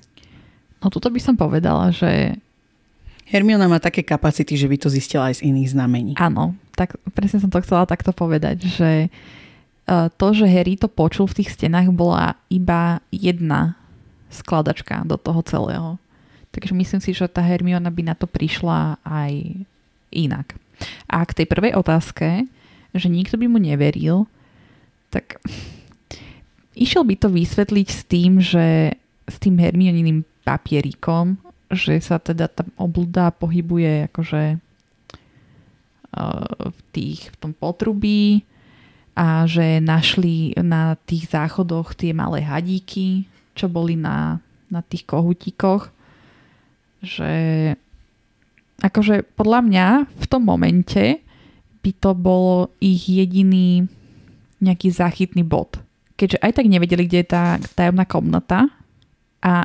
No toto by som povedala, že Hermiona má také kapacity, že by to zistila aj z iných znamení. Áno, tak presne som to chcela takto povedať, že to, že Harry to počul v tých stenách, bola iba jedna skladačka do toho celého. Takže myslím si, že tá Hermiona by na to prišla aj inak. A k tej prvej otázke, že nikto by mu neveril, tak išiel by to vysvetliť s tým, že s tým Hermioniným papieríkom, že sa teda tá obľuda pohybuje akože v tom potrubí a že našli na tých záchodoch tie malé hadíky, čo boli na tých kohutikoch, že akože podľa mňa v tom momente by to bolo ich jediný nejaký záchytný bod. Keďže aj tak nevedeli, kde je tá tajomná komnata a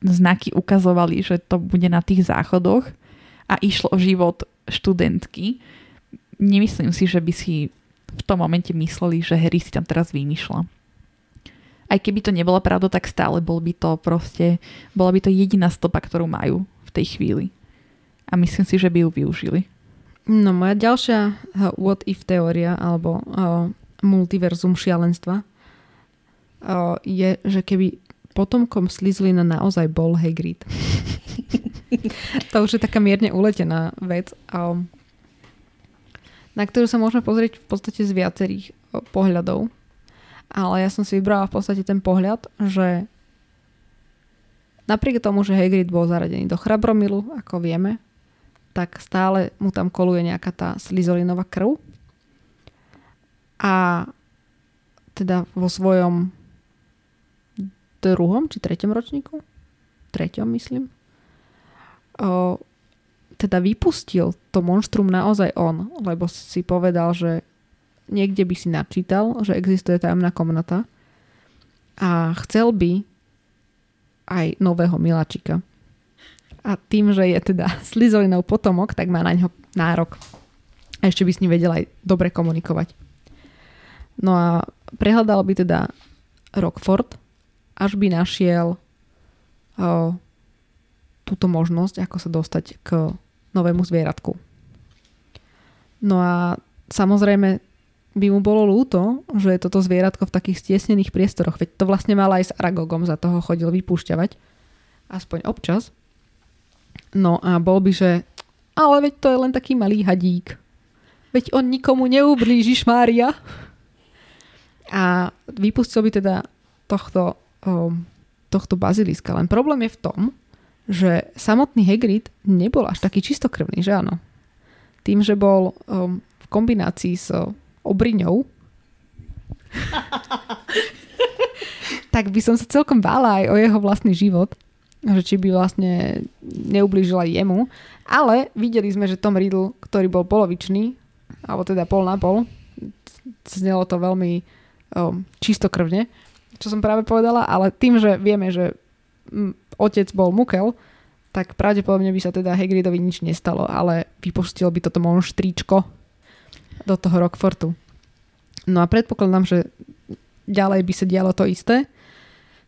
znaky ukazovali, že to bude na tých záchodoch a išlo o život študentky, nemyslím si, že by si v tom momente mysleli, že Harry si tam teraz vymýšľa. Aj keby to nebola pravda, tak stále bola by to jediná stopa, ktorú majú v tej chvíli. A myslím si, že by ju využili. No moja ďalšia what if teória alebo multiverzum šialenstva je, že keby potomkom Slizolina naozaj bol Hagrid. To už je taká mierne uletená vec, na ktorú sa môžeme pozrieť v podstate z viacerých pohľadov. Ale ja som si vybrala v podstate ten pohľad, že napriek tomu, že Hagrid bol zaradený do Chrabromílu, ako vieme, tak stále mu tam koluje nejaká tá Slizolinová krv. A teda vo svojom druhom či treťom ročníku? Treťom, myslím. Teda vypustil to monštrum naozaj on, lebo si povedal, že niekde by si načítal, že existuje tajomná komnata a chcel by aj nového miláčika. A tým, že je teda Slizolinov potomok, tak má na ňo nárok. A ešte by s ním vedel aj dobre komunikovať. No a prehľadal by teda Rokfort, až by našiel túto možnosť, ako sa dostať k novému zvieratku. No a samozrejme by mu bolo ľúto, že je toto zvieratko v takých stiesnených priestoroch, veď to vlastne mal aj s Aragogom, za toho chodil vypúšťavať, aspoň občas. No a bol by, že ale veď to je len taký malý hadík. Veď on nikomu neublíži, šmária. A vypustil by teda tohto baziliska. Len problém je v tom, že samotný Hagrid nebol až taký čistokrvný, že áno? Tým, že bol v kombinácii s obriňou, tak by som sa celkom bála aj o jeho vlastný život, že či by vlastne neublížila jemu. Ale videli sme, že Tom Riddle, ktorý bol polovičný, alebo teda pol na pol, znelo to veľmi čistokrvne, čo som práve povedala, ale tým, že vieme, že otec bol mukel, tak pravdepodobne by sa teda Hagridovi nič nestalo, ale vypustil by toto monštríčko do toho Rokfortu. No a predpokladám, že ďalej by sa dialo to isté.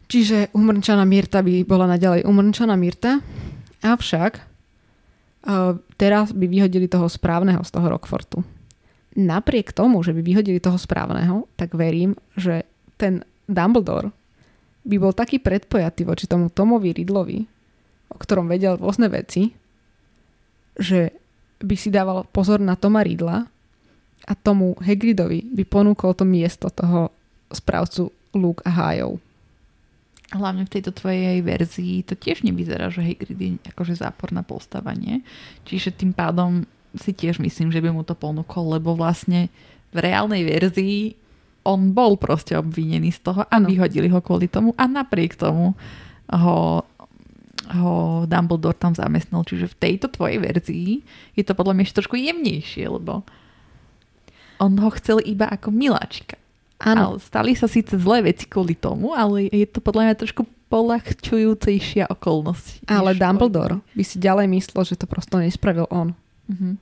Čiže umrčaná Myrta by bola naďalej umrčaná Myrta, avšak teraz by vyhodili toho správneho z toho Rokfortu. Napriek tomu, že by vyhodili toho správneho, tak verím, že ten Dumbledore by bol taký predpojatý voči tomu Tomovi Riddlovi, o ktorom vedel rôzne veci, že by si dával pozor na Toma Riddla a tomu Hagridovi by ponúkol to miesto toho správcu lúk a hájov. Hlavne v tejto tvojej verzii to tiež nevyzerá, že Hagrid je akože záporná postava, nie? Čiže tým pádom si tiež myslím, že by mu to ponúkol, lebo vlastne v reálnej verzii on bol proste obvinený z toho a vyhodili ho kvôli tomu a napriek tomu ho Dumbledore tam zamestnal. Čiže v tejto tvojej verzii je to podľa mňa ešte trošku jemnejšie, lebo on ho chcel iba ako miláčka. Áno. Stali sa síce zlé veci kvôli tomu, ale je to podľa mňa trošku polahčujúcejšia okolnosť. Ale Dumbledore by si ďalej myslel, že to prosto nespravil on. Uh-huh.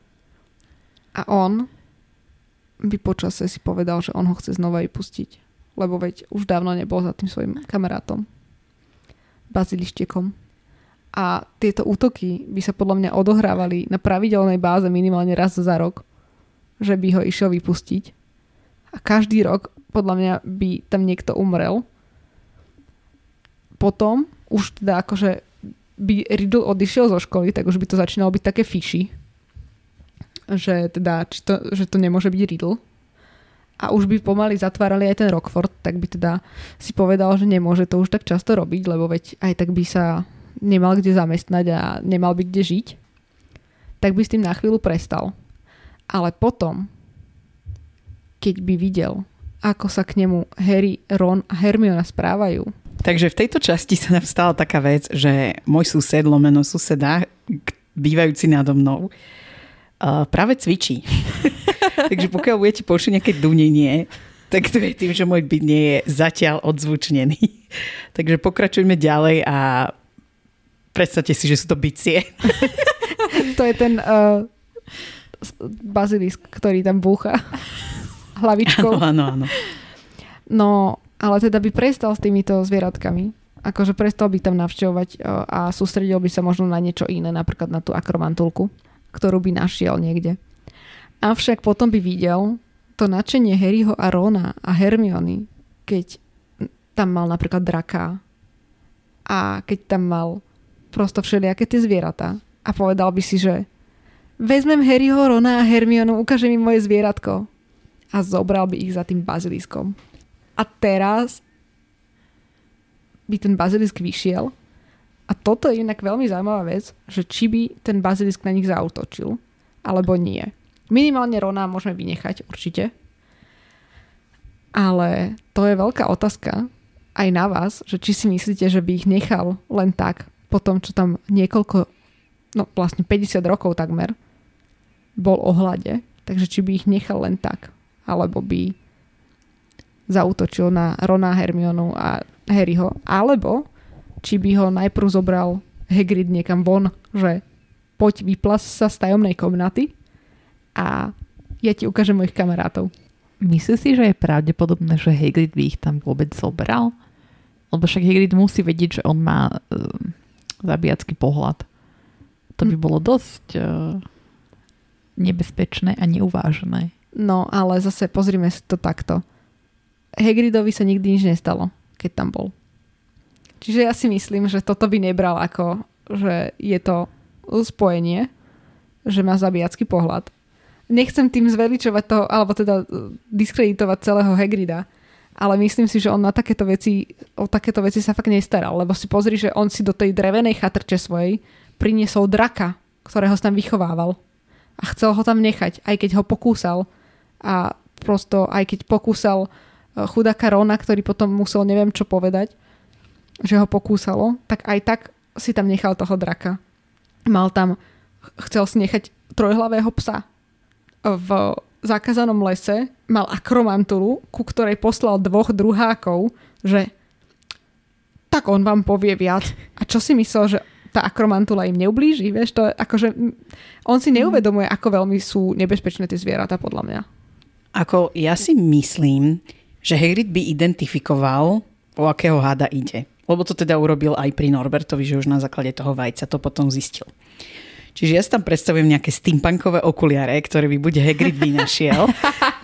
A on by počase si povedal, že on ho chce znova vypustiť. Lebo veď už dávno nebol za tým svojim kamarátom. Bazilištiekom. A tieto útoky by sa podľa mňa odohrávali na pravidelnej báze minimálne raz za rok. Že by ho išiel vypustiť. A každý rok podľa mňa by tam niekto umrel. Potom už teda akože by Riddle odišiel zo školy, tak už by to začínalo byť také fishy. Že teda, že to nemôže byť Riddle. A už by pomaly zatvárali aj ten Rokfort, tak by teda si povedal, že nemôže to už tak často robiť, lebo veď aj tak by sa nemal kde zamestnať a nemal by kde žiť. Tak by s tým na chvíľu prestal. Ale potom, keď by videl, ako sa k nemu Harry, Ron a Hermiona správajú. Takže v tejto časti sa nám stala taká vec, že môj sused, lomeno suseda, bývajúci nado mnou, práve cvičí. Takže pokiaľ budete počuť nejaké dunenie, tak to je tým, že môj byt nie je zatiaľ odzvučnený. Takže pokračujme ďalej a predstavte si, že sú to bicie. To je ten bazilisk, ktorý tam búcha hlavičkou. Áno. No, ale teda by prestal s týmito zvieratkami. Akože prestal by tam navštevovať a sústredil by sa možno na niečo iné, napríklad na tú akromantulku, ktorú by našiel niekde. Avšak potom by videl to nadšenie Harryho a Rona a Hermiony, keď tam mal napríklad draka a keď tam mal prosto všelijaké tie zvieratá a povedal by si, že vezmem Harryho, Rona a Hermionu, ukáže mi moje zvieratko a zobral by ich za tým baziliskom. A teraz by ten bazilisk vyšiel. A toto je inak veľmi zaujímavá vec, že či by ten bazilisk na nich zaútočil, alebo nie. Minimálne Rona môžeme vynechať, určite. Ale to je veľká otázka aj na vás, že či si myslíte, že by ich nechal len tak, po tom, čo tam niekoľko, no vlastne 50 rokov takmer, bol ohlade. Takže či by ich nechal len tak, alebo by zaútočil na Rona, Hermionu a Harryho, alebo či by ho najprv zobral Hagrid niekam von, že poď vyplas sa z tajomnej komnaty a ja ti ukážem mojich kamarátov. Myslíš si, že je pravdepodobné, že Hagrid by ich tam vôbec zobral? Lebo však Hagrid musí vedieť, že on má zabijacký pohľad. To by bolo dosť nebezpečné a neuvážené. No, ale zase pozrime si to takto. Hagridovi sa nikdy nič nestalo, keď tam bol. Čiže ja si myslím, že toto by nebral ako, že je to spojenie, že má zabijacký pohľad. Nechcem tým zveličovať toho, alebo teda diskreditovať celého Hagrida, ale myslím si, že on na takéto veci, o takéto veci sa fakt nestaral, lebo si pozri, že on si do tej drevenej chatrče svojej priniesol draka, ktorého tam vychovával. A chcel ho tam nechať, aj keď ho pokúsal. A prosto aj keď pokúsal chudáka Rona, ktorý potom musel neviem čo povedať, že ho pokúsalo, tak aj tak si tam nechal toho draka. Chcel si nechať trojhlavého psa. V zakázanom lese mal akromantulu, ku ktorej poslal 2 druhákov, že tak on vám povie viac. A čo si myslel, že tá akromantula im neublíži? Vieš, to je akože, on si neuvedomuje, ako veľmi sú nebezpečné tie zvieratá, podľa mňa. Ako ja si myslím, že Hagrid by identifikoval, o akého háda ide. Lebo to teda urobil aj pri Norbertovi, že už na základe toho vajca to potom zistil. Čiže ja si tam predstavujem nejaké steampunkové okuliare, ktoré by buď Hagrid vynašiel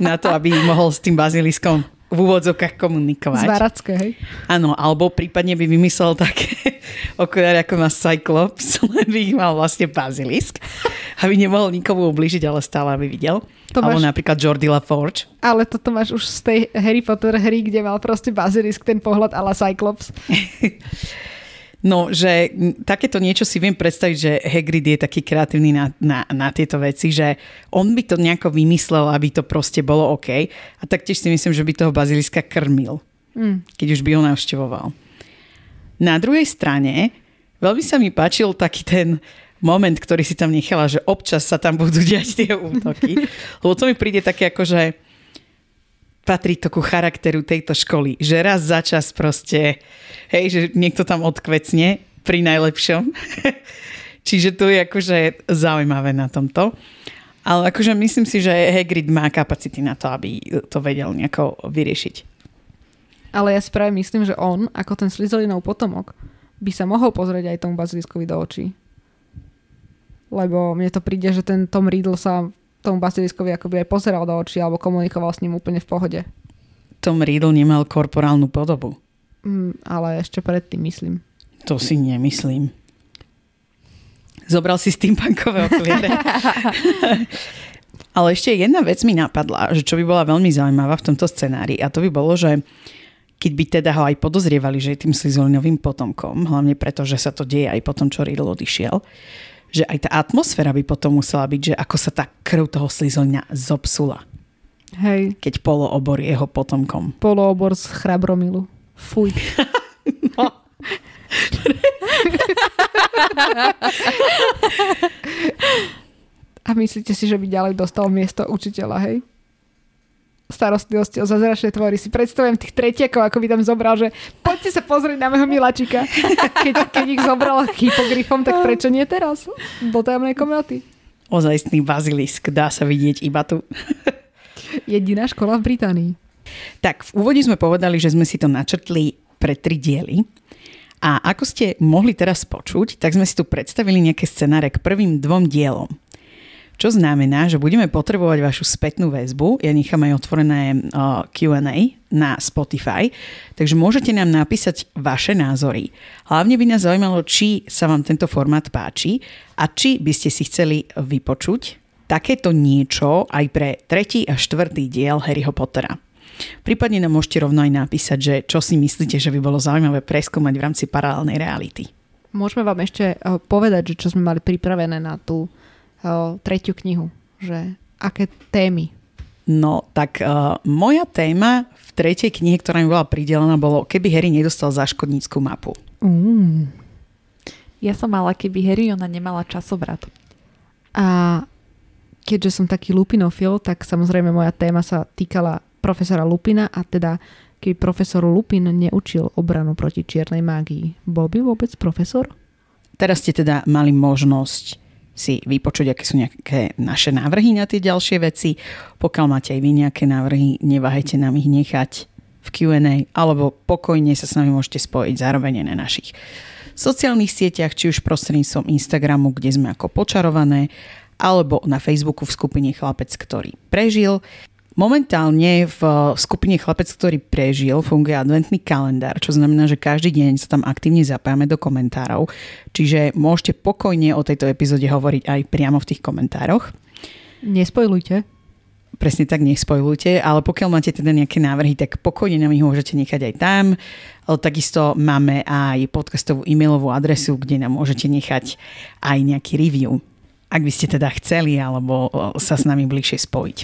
na to, aby mohol s tým baziliskom v úvodzovkách komunikovať. Zváracké, hej? Áno, alebo prípadne by vymyslel také okuliare, ako má Cyclops, len by ich mal vlastne bazilisk, aby nemohol nikomu ublížiť, ale stále aby videl. Alebo napríklad Jordi LaForge. Ale toto máš už z tej Harry Potter hry, kde mal proste bazilisk ten pohľad a la Cyclops. No, že takéto niečo si viem predstaviť, že Hagrid je taký kreatívny na tieto veci, že on by to nejako vymyslel, aby to proste bolo OK. A taktiež si myslím, že by toho baziliska krmil, keď už by ho navštevoval. Na druhej strane, veľmi sa mi páčil taký ten moment, ktorý si tam nechala, že občas sa tam budú diať tie útoky. Lebo to mi príde také ako, že patrí to ku charakteru tejto školy. Že raz za čas proste, hej, že niekto tam odkvecne pri najlepšom. Čiže to je akože zaujímavé na tomto. Ale akože myslím si, že Hagrid má kapacity na to, aby to vedel nejako vyriešiť. Ale ja si práve myslím, že on, ako ten Slizolinov potomok, by sa mohol pozrieť aj tomu baziliskovi do očí. Lebo mne to príde, že ten Tom Riddle sa tomu baziliskovi akoby aj pozeral do očí alebo komunikoval s ním úplne v pohode. Tom Riddle nemal korporálnu podobu. Ale ešte predtým, myslím. To si nemyslím. Zobral si steampunkové okuliare. Ale ešte jedna vec mi napadla, že čo by bola veľmi zaujímavá v tomto scenári, a to by bolo, že keď by teda ho aj podozrievali, že je tým Slizolinovým potomkom, hlavne preto, že sa to deje aj po tom, čo Riddle odišiel, že aj tá atmosféra by potom musela byť, že ako sa tá krv toho Slizolina zopsula. Hej. Keď poloobor je jeho potomkom. Poloobor z Chrabromilu. Fuj. No. A myslíte si, že by ďalej dostal miesto učiteľa, hej? Starostlivosti o zázračné tvory. Si predstavujem tých tretiakov, ako by tam zobral, že poďte sa pozrieť na mého miláčika. Keď ich zobral hypogrifom, tak prečo nie teraz? Do tajomnej komnaty. Ozajstný bazilisk. Dá sa vidieť iba tu. Jediná škola v Británii. Tak, v úvode sme povedali, že sme si to načrtli pre 3 diely. A ako ste mohli teraz počuť, tak sme si tu predstavili nejaké scenáre k prvým 2 dielom. Čo znamená, že budeme potrebovať vašu spätnú väzbu. Ja nechám aj otvorené Q&A na Spotify. Takže môžete nám napísať vaše názory. Hlavne by nás zaujímalo, či sa vám tento formát páči a či by ste si chceli vypočuť takéto niečo aj pre 3. a 4. diel Harryho Pottera. Prípadne nám môžete rovno aj napísať, že čo si myslíte, že by bolo zaujímavé preskúmať v rámci paralelnej reality. Môžeme vám ešte povedať, že čo sme mali pripravené na tú 3. knihu, že aké témy? No, tak moja téma v 3. knihe, ktorá mi bola pridelená, bolo keby Harry nedostal záškodnícku mapu. Ja som mala keby Harry, ona nemala časovrat. A keďže som taký lupinofil, tak samozrejme moja téma sa týkala profesora Lupina a teda keby profesor Lupin neučil obranu proti čiernej mágii. Bol by vôbec profesor? Teraz ste teda mali možnosť si vypočuť, aké sú nejaké naše návrhy na tie ďalšie veci. Pokiaľ máte aj vy nejaké návrhy, neváhajte nám ich nechať v Q&A, alebo pokojne sa s nami môžete spojiť zároveň na našich sociálnych sieťach, či už prostredníctvom Instagramu, kde sme ako Počarované, alebo na Facebooku v skupine Chlapec, ktorý prežil. Momentálne v skupine Chlapec, ktorý prežil, funguje adventný kalendár, čo znamená, že každý deň sa tam aktívne zapájame do komentárov, čiže môžete pokojne o tejto epizóde hovoriť aj priamo v tých komentároch. Nespoilujte. Presne tak, nespoilujte, ale pokiaľ máte teda nejaké návrhy, tak pokojne nám ich môžete nechať aj tam. Takisto máme aj podcastovú e-mailovú adresu, kde nám môžete nechať aj nejaký review, ak by ste teda chceli alebo sa s nami bližšie spojiť.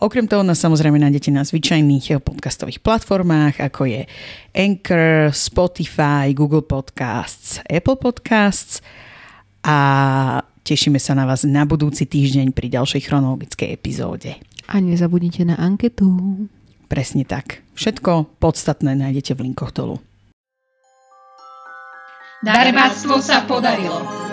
Okrem toho nás samozrejme nájdete na zvyčajných podcastových platformách, ako je Anchor, Spotify, Google Podcasts, Apple Podcasts a tešíme sa na vás na budúci týždeň pri ďalšej chronologickej epizóde. A nezabudnite na anketu. Presne tak. Všetko podstatné nájdete v linkoch dolu. Darebáctvo sa podarilo.